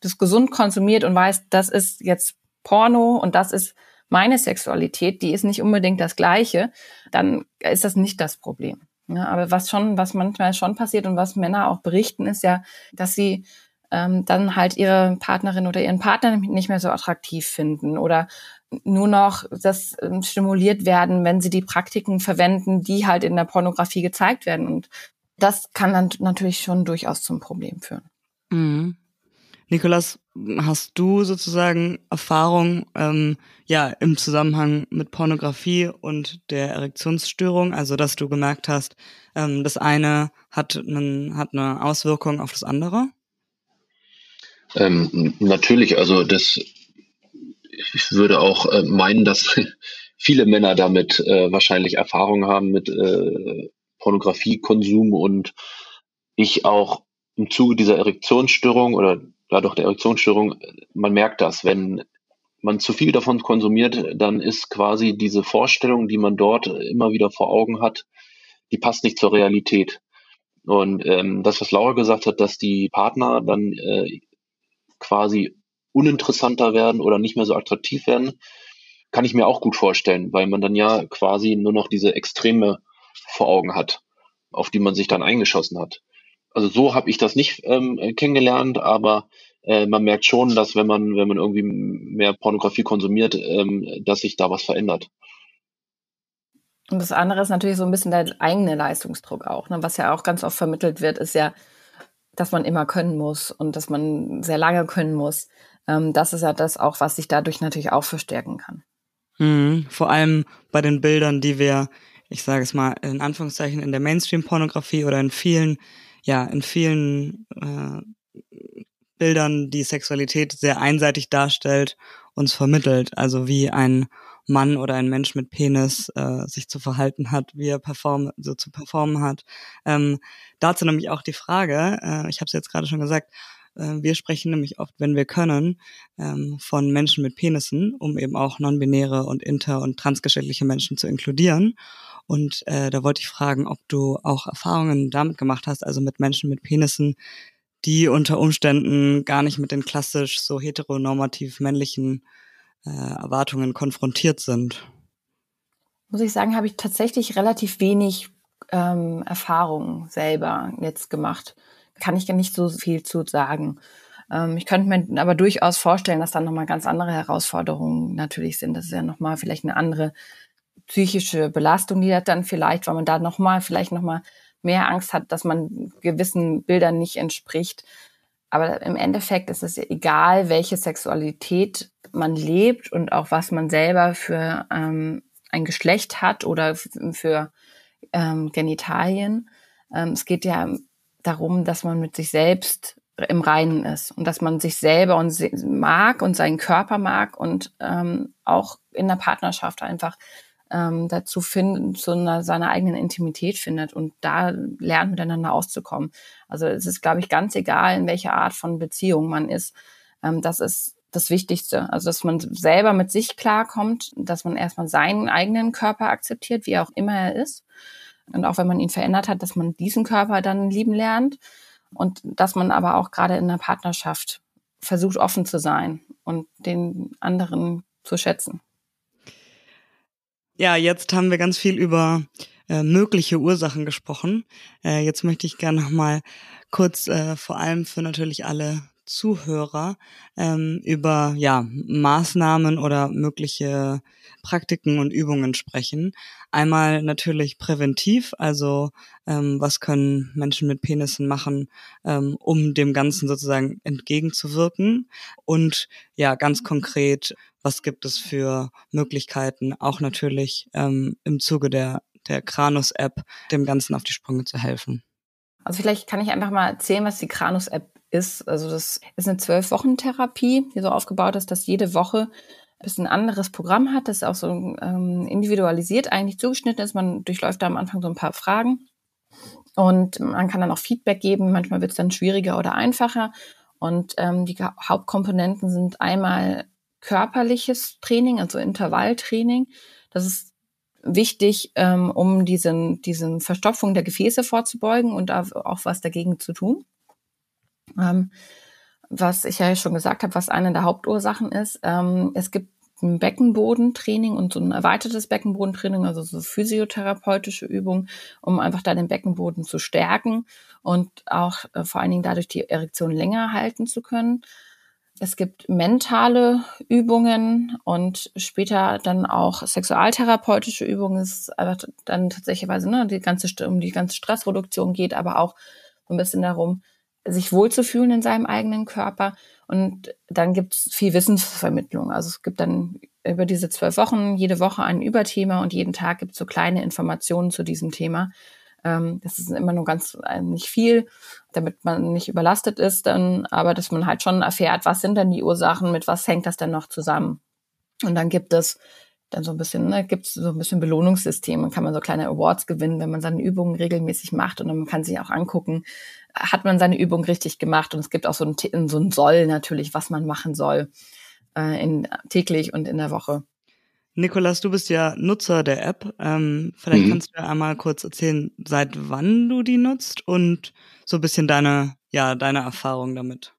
das gesund konsumiert und weiß, das ist jetzt Porno und das ist meine Sexualität, die ist nicht unbedingt das Gleiche, dann ist das nicht das Problem. Ja, aber was schon, was manchmal schon passiert und was Männer auch berichten, ist ja, dass sie ähm, dann halt ihre Partnerin oder ihren Partner nicht mehr so attraktiv finden oder nur noch das ähm, stimuliert werden, wenn sie die Praktiken verwenden, die halt in der Pornografie gezeigt werden. Und das kann dann natürlich schon durchaus zum Problem führen. Mhm. Nicolas, hast du sozusagen Erfahrung ähm, ja, im Zusammenhang mit Pornografie und der Erektionsstörung? Also, dass du gemerkt hast, ähm, das eine hat, einen, hat eine Auswirkung auf das andere? Ähm, natürlich, also das, ich würde auch äh, meinen, dass viele Männer damit äh, wahrscheinlich Erfahrung haben mit äh, Pornografiekonsum und ich auch im Zuge dieser Erektionsstörung oder dadurch der Erektionsstörung, man merkt das, wenn man zu viel davon konsumiert, dann ist quasi diese Vorstellung, die man dort immer wieder vor Augen hat, die passt nicht zur Realität. Und ähm, das, was Laura gesagt hat, dass die Partner dann äh, quasi uninteressanter werden oder nicht mehr so attraktiv werden, kann ich mir auch gut vorstellen, weil man dann ja quasi nur noch diese Extreme vor Augen hat, auf die man sich dann eingeschossen hat. Also so habe ich das nicht ähm, kennengelernt, aber äh, man merkt schon, dass wenn man wenn man irgendwie mehr Pornografie konsumiert, ähm, dass sich da was verändert. Und das andere ist natürlich so ein bisschen der eigene Leistungsdruck auch, ne? Was ja auch ganz oft vermittelt wird, ist ja, dass man immer können muss und dass man sehr lange können muss. Ähm, das ist ja das auch, was sich dadurch natürlich auch verstärken kann. Mhm, vor allem bei den Bildern, die wir, ich sage es mal in Anführungszeichen, in der Mainstream-Pornografie oder in vielen ja, in vielen äh, Bildern die Sexualität sehr einseitig darstellt, uns vermittelt. Also wie ein Mann oder ein Mensch mit Penis äh, sich zu verhalten hat, wie er perform- so zu performen hat. Ähm, dazu nämlich auch die Frage, äh, ich habe es jetzt gerade schon gesagt, Wir sprechen nämlich oft, wenn wir können, von Menschen mit Penissen, um eben auch non-binäre und inter- und transgeschlechtliche Menschen zu inkludieren. Und da wollte ich fragen, ob du auch Erfahrungen damit gemacht hast, also mit Menschen mit Penissen, die unter Umständen gar nicht mit den klassisch so heteronormativ männlichen Erwartungen konfrontiert sind. Muss ich sagen, habe ich tatsächlich relativ wenig ähm, Erfahrung selber jetzt gemacht. Kann ich gar nicht so viel zu sagen. Ähm, ich könnte mir aber durchaus vorstellen, dass dann nochmal ganz andere Herausforderungen natürlich sind. Das ist ja nochmal vielleicht eine andere psychische Belastung, die das dann vielleicht, weil man da nochmal vielleicht nochmal mehr Angst hat, dass man gewissen Bildern nicht entspricht. Aber im Endeffekt ist es egal, welche Sexualität man lebt und auch was man selber für ähm, ein Geschlecht hat oder für ähm, Genitalien. Ähm, es geht ja darum, dass man mit sich selbst im Reinen ist und dass man sich selber und se- mag und seinen Körper mag und ähm, auch in der Partnerschaft einfach ähm, dazu finden, zu einer, seiner eigenen Intimität findet und da lernt, miteinander auszukommen. Also es ist, glaube ich, ganz egal, in welcher Art von Beziehung man ist. Ähm, das ist das Wichtigste. Also, dass man selber mit sich klarkommt, dass man erstmal seinen eigenen Körper akzeptiert, wie auch immer er ist. Und auch wenn man ihn verändert hat, dass man diesen Körper dann lieben lernt. Und dass man aber auch gerade in der Partnerschaft versucht, offen zu sein und den anderen zu schätzen. Ja, jetzt haben wir ganz viel über äh, mögliche Ursachen gesprochen. Äh, jetzt möchte ich gerne nochmal kurz, äh, vor allem für natürlich alle Zuhörer, ähm, über ja Maßnahmen oder mögliche Praktiken und Übungen sprechen. Einmal natürlich präventiv, also ähm, was können Menschen mit Penissen machen, ähm, um dem Ganzen sozusagen entgegenzuwirken. Und ja, ganz konkret, was gibt es für Möglichkeiten, auch natürlich ähm, im Zuge der, der Kranus App dem Ganzen auf die Sprünge zu helfen. Also vielleicht kann ich einfach mal erzählen, was die Kranus App ist. Also das ist eine zwölf-Wochen-Therapie, die so aufgebaut ist, dass jede Woche ein bisschen anderes Programm hat, das auch so ähm, individualisiert eigentlich zugeschnitten ist. Man durchläuft da am Anfang so ein paar Fragen und man kann dann auch Feedback geben. Manchmal wird es dann schwieriger oder einfacher. Und ähm, die Hauptkomponenten sind einmal körperliches Training, also Intervalltraining. Das ist wichtig, ähm, um diesen, diesen Verstopfung der Gefäße vorzubeugen und auch was dagegen zu tun. Ähm, was ich ja schon gesagt habe, was eine der Hauptursachen ist, ähm, es gibt ein Beckenbodentraining und so ein erweitertes Beckenbodentraining, also so physiotherapeutische Übungen, um einfach da den Beckenboden zu stärken und auch äh, vor allen Dingen dadurch die Erektion länger halten zu können. Es gibt mentale Übungen und später dann auch sexualtherapeutische Übungen. Es ist einfach dann tatsächlich, ne, die ganze, um die ganze Stressreduktion geht, aber auch so ein bisschen darum, sich wohlzufühlen in seinem eigenen Körper. Und dann gibt es viel Wissensvermittlung. Also es gibt dann über diese zwölf Wochen jede Woche ein Überthema und jeden Tag gibt es so kleine Informationen zu diesem Thema. Das ist immer nur ganz, nicht viel, damit man nicht überlastet ist, dann, aber dass man halt schon erfährt, was sind denn die Ursachen, mit was hängt das denn noch zusammen? Und dann gibt es dann so ein bisschen, ne, gibt es so ein bisschen Belohnungssystem, dann kann man so kleine Awards gewinnen, wenn man seine Übungen regelmäßig macht und man kann sich auch angucken, hat man seine Übung richtig gemacht und es gibt auch so ein, so ein Soll natürlich, was man machen soll, äh, in, täglich und in der Woche. Nicolas, du bist ja Nutzer der App. Ähm, vielleicht mhm. kannst du einmal kurz erzählen, seit wann du die nutzt und so ein bisschen deine, ja, deine Erfahrung damit.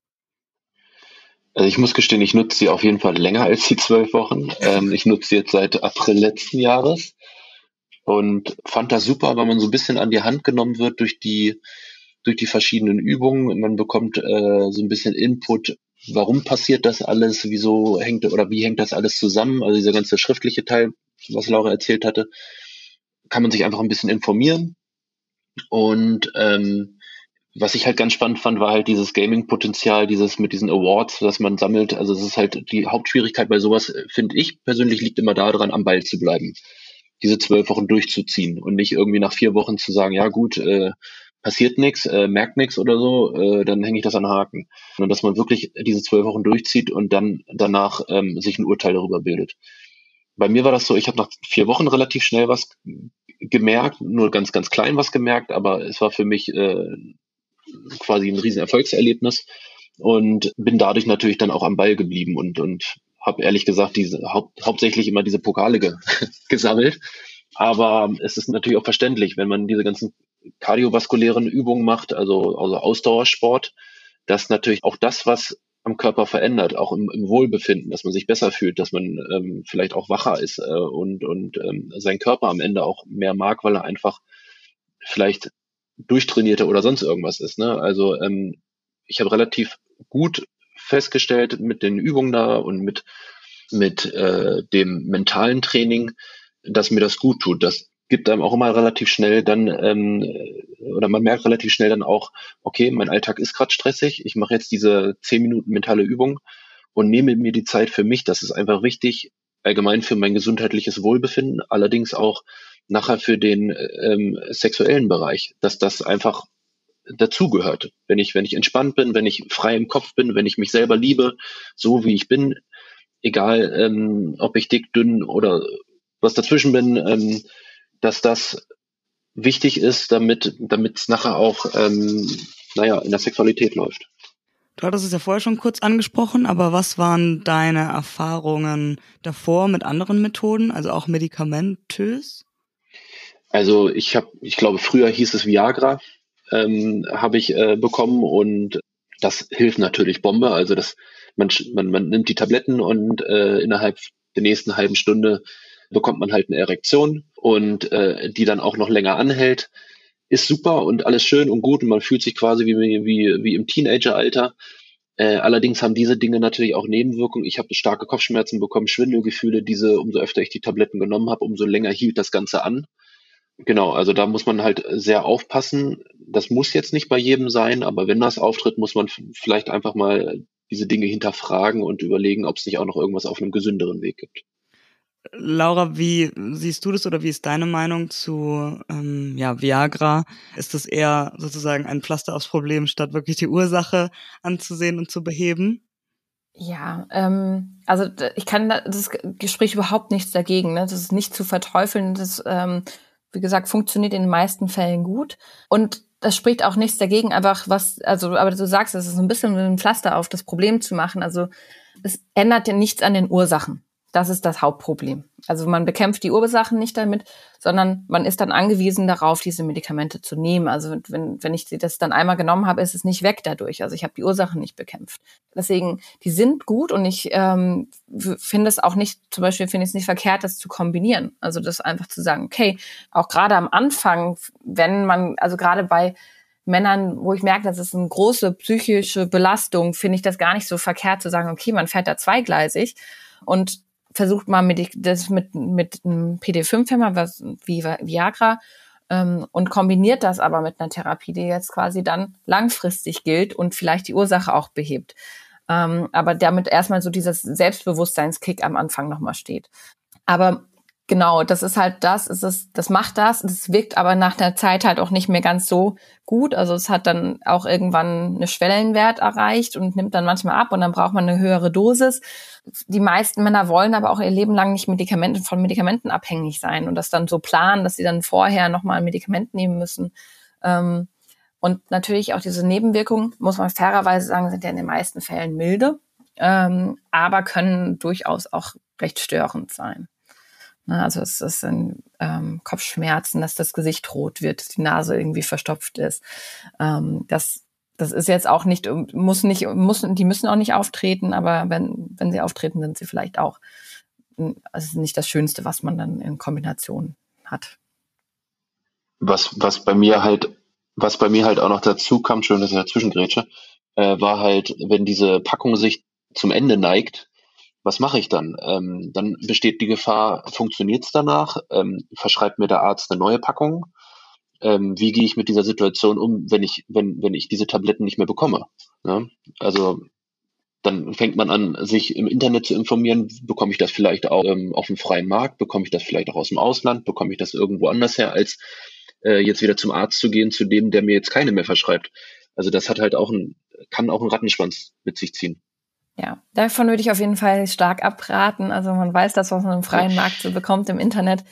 Also ich muss gestehen, ich nutze sie auf jeden Fall länger als die zwölf Wochen. Ähm, ich nutze sie jetzt seit April letzten Jahres und fand das super, weil man so ein bisschen an die Hand genommen wird durch die, durch die verschiedenen Übungen. Man bekommt äh, so ein bisschen Input. Warum passiert das alles? Wieso hängt oder wie hängt das alles zusammen? Also dieser ganze schriftliche Teil, was Laura erzählt hatte, kann man sich einfach ein bisschen informieren. Und ähm, was ich halt ganz spannend fand, war halt dieses Gaming-Potenzial, dieses mit diesen Awards, das man sammelt. Also es ist halt die Hauptschwierigkeit bei sowas, finde ich persönlich, liegt immer daran, am Ball zu bleiben, diese zwölf Wochen durchzuziehen und nicht irgendwie nach vier Wochen zu sagen, ja gut, äh, passiert nichts, äh, merkt nichts oder so, äh, dann hänge ich das an Haken. Sondern dass man wirklich diese zwölf Wochen durchzieht und dann danach ähm, sich ein Urteil darüber bildet. Bei mir war das so, ich habe nach vier Wochen relativ schnell was gemerkt, nur ganz, ganz klein was gemerkt, aber es war für mich äh, quasi ein riesen Erfolgserlebnis und bin dadurch natürlich dann auch am Ball geblieben und und habe ehrlich gesagt diese hau- hauptsächlich immer diese Pokale ge- gesammelt. Aber es ist natürlich auch verständlich, wenn man diese ganzen kardiovaskulären Übungen macht, also, also Ausdauersport, dass natürlich auch das, was am Körper verändert, auch im, im Wohlbefinden, dass man sich besser fühlt, dass man ähm, vielleicht auch wacher ist äh, und, und ähm, seinen Körper am Ende auch mehr mag, weil er einfach vielleicht durchtrainierter oder sonst irgendwas ist. Ne? Also ähm, ich habe relativ gut festgestellt mit den Übungen da und mit, mit äh, dem mentalen Training, dass mir das gut tut. Das gibt einem auch immer relativ schnell dann, ähm, oder man merkt relativ schnell dann auch, okay, mein Alltag ist gerade stressig, ich mache jetzt diese zehn Minuten mentale Übung und nehme mir die Zeit für mich. Das ist einfach wichtig, allgemein für mein gesundheitliches Wohlbefinden, allerdings auch nachher für den ähm, sexuellen Bereich, dass das einfach dazugehört. Wenn ich, wenn ich entspannt bin, wenn ich frei im Kopf bin, wenn ich mich selber liebe, so wie ich bin, egal ähm, ob ich dick, dünn oder was dazwischen bin, ähm, dass das wichtig ist, damit damit es nachher auch ähm, naja, in der Sexualität läuft. Du hattest es ja vorher schon kurz angesprochen, aber was waren deine Erfahrungen davor mit anderen Methoden, also auch medikamentös? Also ich habe, ich glaube, früher hieß es Viagra, ähm, habe ich äh, bekommen und das hilft natürlich Bombe. Also das, man man, man nimmt die Tabletten und äh, innerhalb der nächsten halben Stunde bekommt man halt eine Erektion und äh, die dann auch noch länger anhält, ist super und alles schön und gut und man fühlt sich quasi wie, wie, wie im Teenageralter. Äh, allerdings haben diese Dinge natürlich auch Nebenwirkungen. Ich habe starke Kopfschmerzen bekommen, Schwindelgefühle, diese, umso öfter ich die Tabletten genommen habe, umso länger hielt das Ganze an. Genau, also da muss man halt sehr aufpassen. Das muss jetzt nicht bei jedem sein, aber wenn das auftritt, muss man f- vielleicht einfach mal diese Dinge hinterfragen und überlegen, ob es nicht auch noch irgendwas auf einem gesünderen Weg gibt. Laura, wie siehst du das oder wie ist deine Meinung zu ähm, ja, Viagra? Ist das eher sozusagen ein Pflaster aufs Problem, statt wirklich die Ursache anzusehen und zu beheben? Ja, ähm, also ich kann das Gespräch überhaupt nichts dagegen, ne? Das ist nicht zu verteufeln. Das, ähm, wie gesagt, funktioniert in den meisten Fällen gut. Und das spricht auch nichts dagegen, einfach was, also, aber du sagst, es ist ein bisschen ein Pflaster auf das Problem zu machen. Also es ändert ja nichts an den Ursachen. Das ist das Hauptproblem. Also man bekämpft die Ursachen nicht damit, sondern man ist dann angewiesen darauf, diese Medikamente zu nehmen. Also wenn, wenn ich das dann einmal genommen habe, ist es nicht weg dadurch. Also ich habe die Ursachen nicht bekämpft. Deswegen, die sind gut und ich ähm, finde es auch nicht, zum Beispiel finde ich es nicht verkehrt, das zu kombinieren. Also das einfach zu sagen, okay, auch gerade am Anfang, wenn man, also gerade bei Männern, wo ich merke, das ist eine große psychische Belastung, finde ich das gar nicht so verkehrt zu sagen, okay, man fährt da zweigleisig und versucht mal mit das mit mit einem P D fünf Hemmer was wie Viagra ähm, und kombiniert das aber mit einer Therapie, die jetzt quasi dann langfristig gilt und vielleicht die Ursache auch behebt. Ähm, aber damit erstmal so dieses Selbstbewusstseinskick am Anfang nochmal steht. Aber genau, das ist halt das, es ist, das macht das, das wirkt aber nach der Zeit halt auch nicht mehr ganz so gut. Also es hat dann auch irgendwann eine Schwellenwert erreicht und nimmt dann manchmal ab und dann braucht man eine höhere Dosis. Die meisten Männer wollen aber auch ihr Leben lang nicht Medikamente, von Medikamenten abhängig sein und das dann so planen, dass sie dann vorher nochmal ein Medikament nehmen müssen. Und natürlich auch diese Nebenwirkungen, muss man fairerweise sagen, sind ja in den meisten Fällen milde, aber können durchaus auch recht störend sein. Also es ist ein ähm, Kopfschmerzen, dass das Gesicht rot wird, dass die Nase irgendwie verstopft ist. Ähm, das, das ist jetzt auch nicht, muss nicht, muss, die müssen auch nicht auftreten, aber wenn, wenn sie auftreten, sind sie vielleicht auch, also nicht das Schönste, was man dann in Kombination hat. Was, was bei mir halt, was bei mir halt auch noch dazu kam, schön, dass ich dazwischengrätsche, äh, war halt, wenn diese Packung sich zum Ende neigt, was mache ich dann? Ähm, dann besteht die Gefahr, funktioniert es danach? Ähm, verschreibt mir der Arzt eine neue Packung? Ähm, wie gehe ich mit dieser Situation um, wenn ich, wenn, wenn ich diese Tabletten nicht mehr bekomme? Ne? Also dann fängt man an, sich im Internet zu informieren. Bekomme ich das vielleicht auch ähm, auf dem freien Markt? Bekomme ich das vielleicht auch aus dem Ausland? Bekomme ich das irgendwo anders her, als äh, jetzt wieder zum Arzt zu gehen, zu dem, der mir jetzt keine mehr verschreibt? Also das hat halt auch ein, kann auch einen Rattenschwanz mit sich ziehen. Ja, davon würde ich auf jeden Fall stark abraten. Also man weiß, das, was man im freien Markt so bekommt im Internet,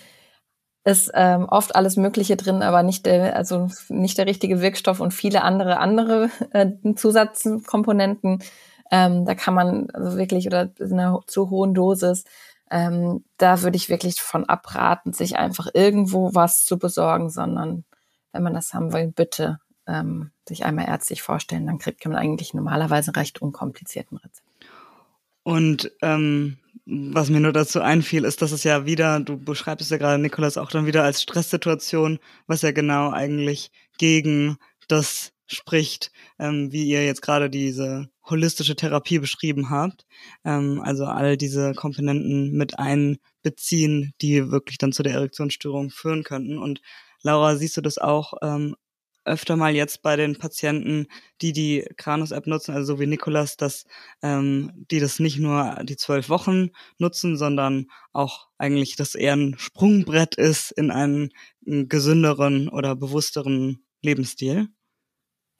ist ähm, oft alles Mögliche drin, aber nicht der, also nicht der richtige Wirkstoff und viele andere andere äh, Zusatzkomponenten. Ähm, da kann man also wirklich oder in einer zu hohen Dosis, ähm, da würde ich wirklich von abraten, sich einfach irgendwo was zu besorgen, sondern wenn man das haben will, bitte ähm, sich einmal ärztlich vorstellen, dann kriegt man eigentlich normalerweise recht unkomplizierten Rezept. Und ähm, was mir nur dazu einfiel, ist, dass es ja wieder, du beschreibst ja gerade, Nicolas, auch dann wieder als Stresssituation, was ja genau eigentlich gegen das spricht, ähm, wie ihr jetzt gerade diese holistische Therapie beschrieben habt. Ähm, also all diese Komponenten mit einbeziehen, die wirklich dann zu der Erektionsstörung führen könnten. Und Laura, siehst du das auch ähm, öfter mal jetzt bei den Patienten, die die Kranus-App nutzen, also so wie Nicolas, dass ähm, die das nicht nur die zwölf Wochen nutzen, sondern auch eigentlich das eher ein Sprungbrett ist in einen, einen gesünderen oder bewussteren Lebensstil?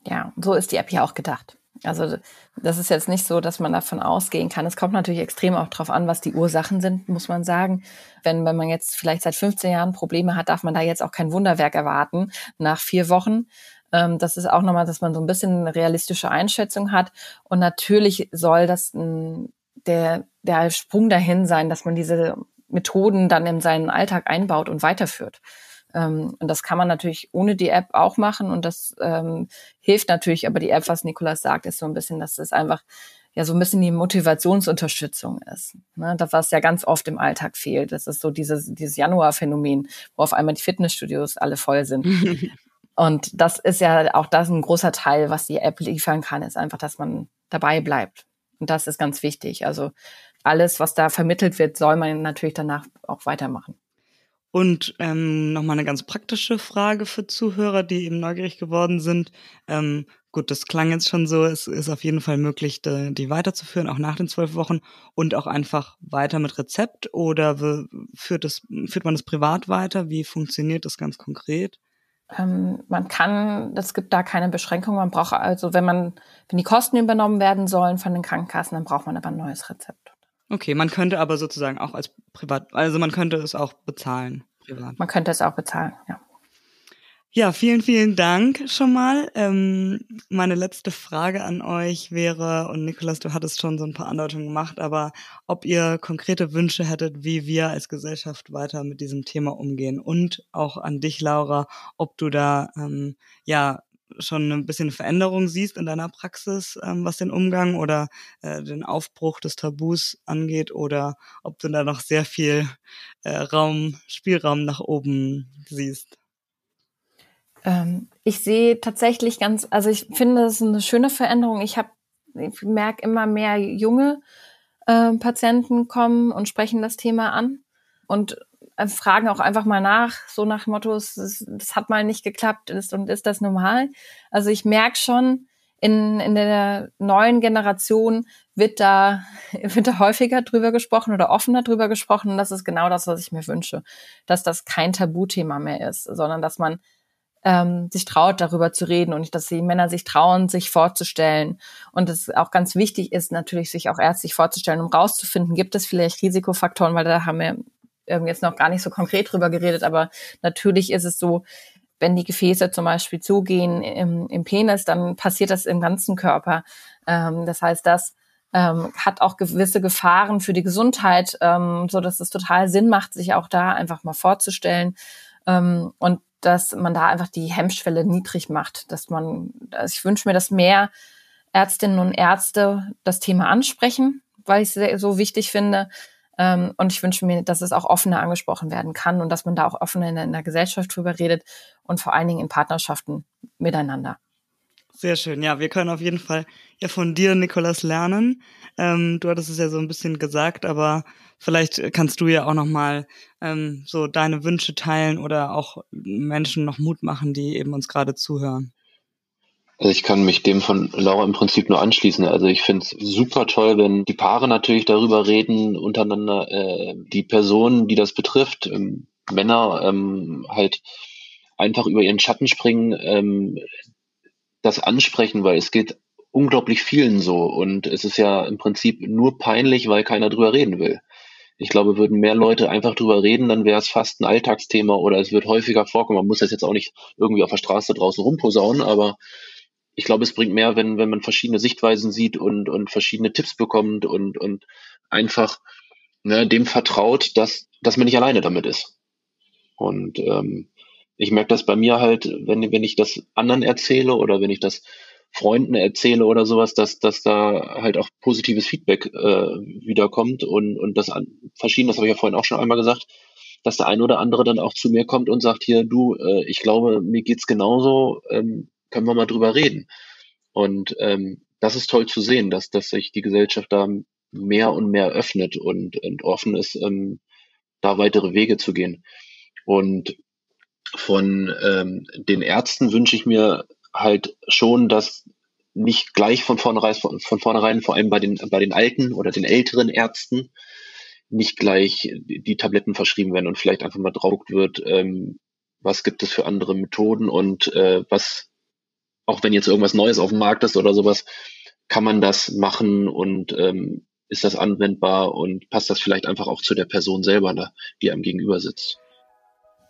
Ja, so ist die App ja auch gedacht. Also das ist jetzt nicht so, dass man davon ausgehen kann. Es kommt natürlich extrem auch drauf an, was die Ursachen sind, muss man sagen. Wenn, wenn man jetzt vielleicht seit fünfzehn Jahren Probleme hat, darf man da jetzt auch kein Wunderwerk erwarten nach vier Wochen. Ähm, das ist auch nochmal, dass man so ein bisschen eine realistische Einschätzung hat. Und natürlich soll das mh, der, der Sprung dahin sein, dass man diese Methoden dann in seinen Alltag einbaut und weiterführt. Ähm, und das kann man natürlich ohne die App auch machen und das ähm, hilft natürlich, aber die App, was Nicolas sagt, ist so ein bisschen, dass das einfach ja so ein bisschen die Motivationsunterstützung ist, ne? Das, was ja ganz oft im Alltag fehlt, das ist so dieses, dieses Januar-Phänomen, wo auf einmal die Fitnessstudios alle voll sind. Und das ist ja auch das ein großer Teil, was die App liefern kann, ist einfach, dass man dabei bleibt. Und das ist ganz wichtig. Also alles, was da vermittelt wird, soll man natürlich danach auch weitermachen. Und ähm, nochmal eine ganz praktische Frage für Zuhörer, die eben neugierig geworden sind. Ähm, gut, das klang jetzt schon so, es ist auf jeden Fall möglich, de, die weiterzuführen, auch nach den zwölf Wochen und auch einfach weiter mit Rezept oder w- führt, das, führt man das privat weiter? Wie funktioniert das ganz konkret? Ähm, man kann, es gibt da keine Beschränkung, man braucht also, wenn man, wenn die Kosten übernommen werden sollen von den Krankenkassen, dann braucht man aber ein neues Rezept. Okay, man könnte aber sozusagen auch als privat, also man könnte es auch bezahlen, privat. Man könnte es auch bezahlen, ja. Ja, vielen, vielen Dank schon mal. Ähm, meine letzte Frage an euch wäre, und Nicolas, du hattest schon so ein paar Andeutungen gemacht, aber ob ihr konkrete Wünsche hättet, wie wir als Gesellschaft weiter mit diesem Thema umgehen und auch an dich, Laura, ob du da, ähm, ja, schon ein bisschen Veränderung siehst in deiner Praxis, ähm, was den Umgang oder äh, den Aufbruch des Tabus angeht oder ob du da noch sehr viel äh, Raum, Spielraum nach oben siehst? Ähm, ich sehe tatsächlich ganz, also ich finde, das ist eine schöne Veränderung. Ich, ich merke immer mehr junge äh, Patienten kommen und sprechen das Thema an und fragen auch einfach mal nach, so nach Motto, das, das hat mal nicht geklappt ist und ist das normal? Also ich merke schon, in, in der neuen Generation wird da, wird da häufiger drüber gesprochen oder offener drüber gesprochen. Und das ist genau das, was ich mir wünsche, dass das kein Tabuthema mehr ist, sondern dass man ähm, sich traut, darüber zu reden und dass die Männer sich trauen, sich vorzustellen. Und es auch ganz wichtig ist, natürlich sich auch ärztlich vorzustellen, um rauszufinden, gibt es vielleicht Risikofaktoren, weil da haben wir jetzt noch gar nicht so konkret drüber geredet, aber natürlich ist es so, wenn die Gefäße zum Beispiel zugehen im, im Penis, dann passiert das im ganzen Körper. Ähm, das heißt, das ähm, hat auch gewisse Gefahren für die Gesundheit, ähm, so dass es total Sinn macht, sich auch da einfach mal vorzustellen ähm, und dass man da einfach die Hemmschwelle niedrig macht, dass man, also ich wünsche mir, dass mehr Ärztinnen und Ärzte das Thema ansprechen, weil ich es sehr, so wichtig finde. Und ich wünsche mir, dass es auch offener angesprochen werden kann und dass man da auch offener in der, in der Gesellschaft drüber redet und vor allen Dingen in Partnerschaften miteinander. Sehr schön. Ja, wir können auf jeden Fall ja von dir, Nicolas, lernen. Ähm, du hattest es ja so ein bisschen gesagt, aber vielleicht kannst du ja auch nochmal ähm, so deine Wünsche teilen oder auch Menschen noch Mut machen, die eben uns gerade zuhören. Ich kann mich dem von Laura im Prinzip nur anschließen. Also ich finde es super toll, wenn die Paare natürlich darüber reden, untereinander äh, die Personen, die das betrifft, ähm, Männer ähm, halt einfach über ihren Schatten springen, ähm, das ansprechen, weil es geht unglaublich vielen so. Und es ist ja im Prinzip nur peinlich, weil keiner drüber reden will. Ich glaube, würden mehr Leute einfach drüber reden, dann wäre es fast ein Alltagsthema oder es wird häufiger vorkommen. Man muss das jetzt auch nicht irgendwie auf der Straße draußen rumposaunen, aber ich glaube, es bringt mehr, wenn, wenn man verschiedene Sichtweisen sieht und, und verschiedene Tipps bekommt und, und einfach ne, dem vertraut, dass, dass man nicht alleine damit ist. Und ähm, ich merke das bei mir halt, wenn, wenn ich das anderen erzähle oder wenn ich das Freunden erzähle oder sowas, dass, dass da halt auch positives Feedback äh, wiederkommt und, und das an, verschieden, das habe ich ja vorhin auch schon einmal gesagt, dass der ein oder andere dann auch zu mir kommt und sagt, hier, du, äh, ich glaube, mir geht's genauso, ähm, können wir mal drüber reden. Und ähm, das ist toll zu sehen, dass, dass sich die Gesellschaft da mehr und mehr öffnet und, und offen ist, ähm, da weitere Wege zu gehen. Und von ähm, den Ärzten wünsche ich mir halt schon, dass nicht gleich von vornherein, von, von vornherein, vor allem bei den, bei den alten oder den älteren Ärzten, nicht gleich die Tabletten verschrieben werden und vielleicht einfach mal drauf geguckt wird, ähm, was gibt es für andere Methoden und äh, was, auch wenn jetzt irgendwas Neues auf dem Markt ist oder sowas, kann man das machen und ähm, ist das anwendbar und passt das vielleicht einfach auch zu der Person selber, ne, die einem gegenüber sitzt.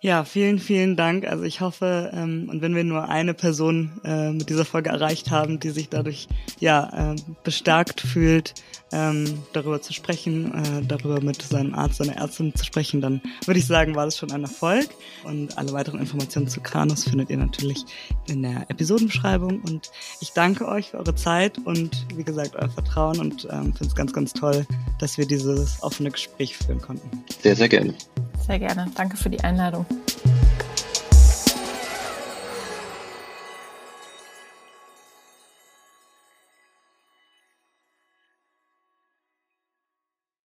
Ja, vielen, vielen Dank. Also ich hoffe, ähm, und wenn wir nur eine Person äh, mit dieser Folge erreicht haben, die sich dadurch ja äh, bestärkt fühlt, ähm, darüber zu sprechen, äh, darüber mit seinem Arzt, seiner Ärztin zu sprechen, dann würde ich sagen, war das schon ein Erfolg. Und alle weiteren Informationen zu Kranus findet ihr natürlich in der Episodenbeschreibung. Und ich danke euch für eure Zeit und wie gesagt, euer Vertrauen und ähm, finde es ganz, ganz toll, dass wir dieses offene Gespräch führen konnten. Sehr, sehr gerne. Sehr gerne. Danke für die Einladung.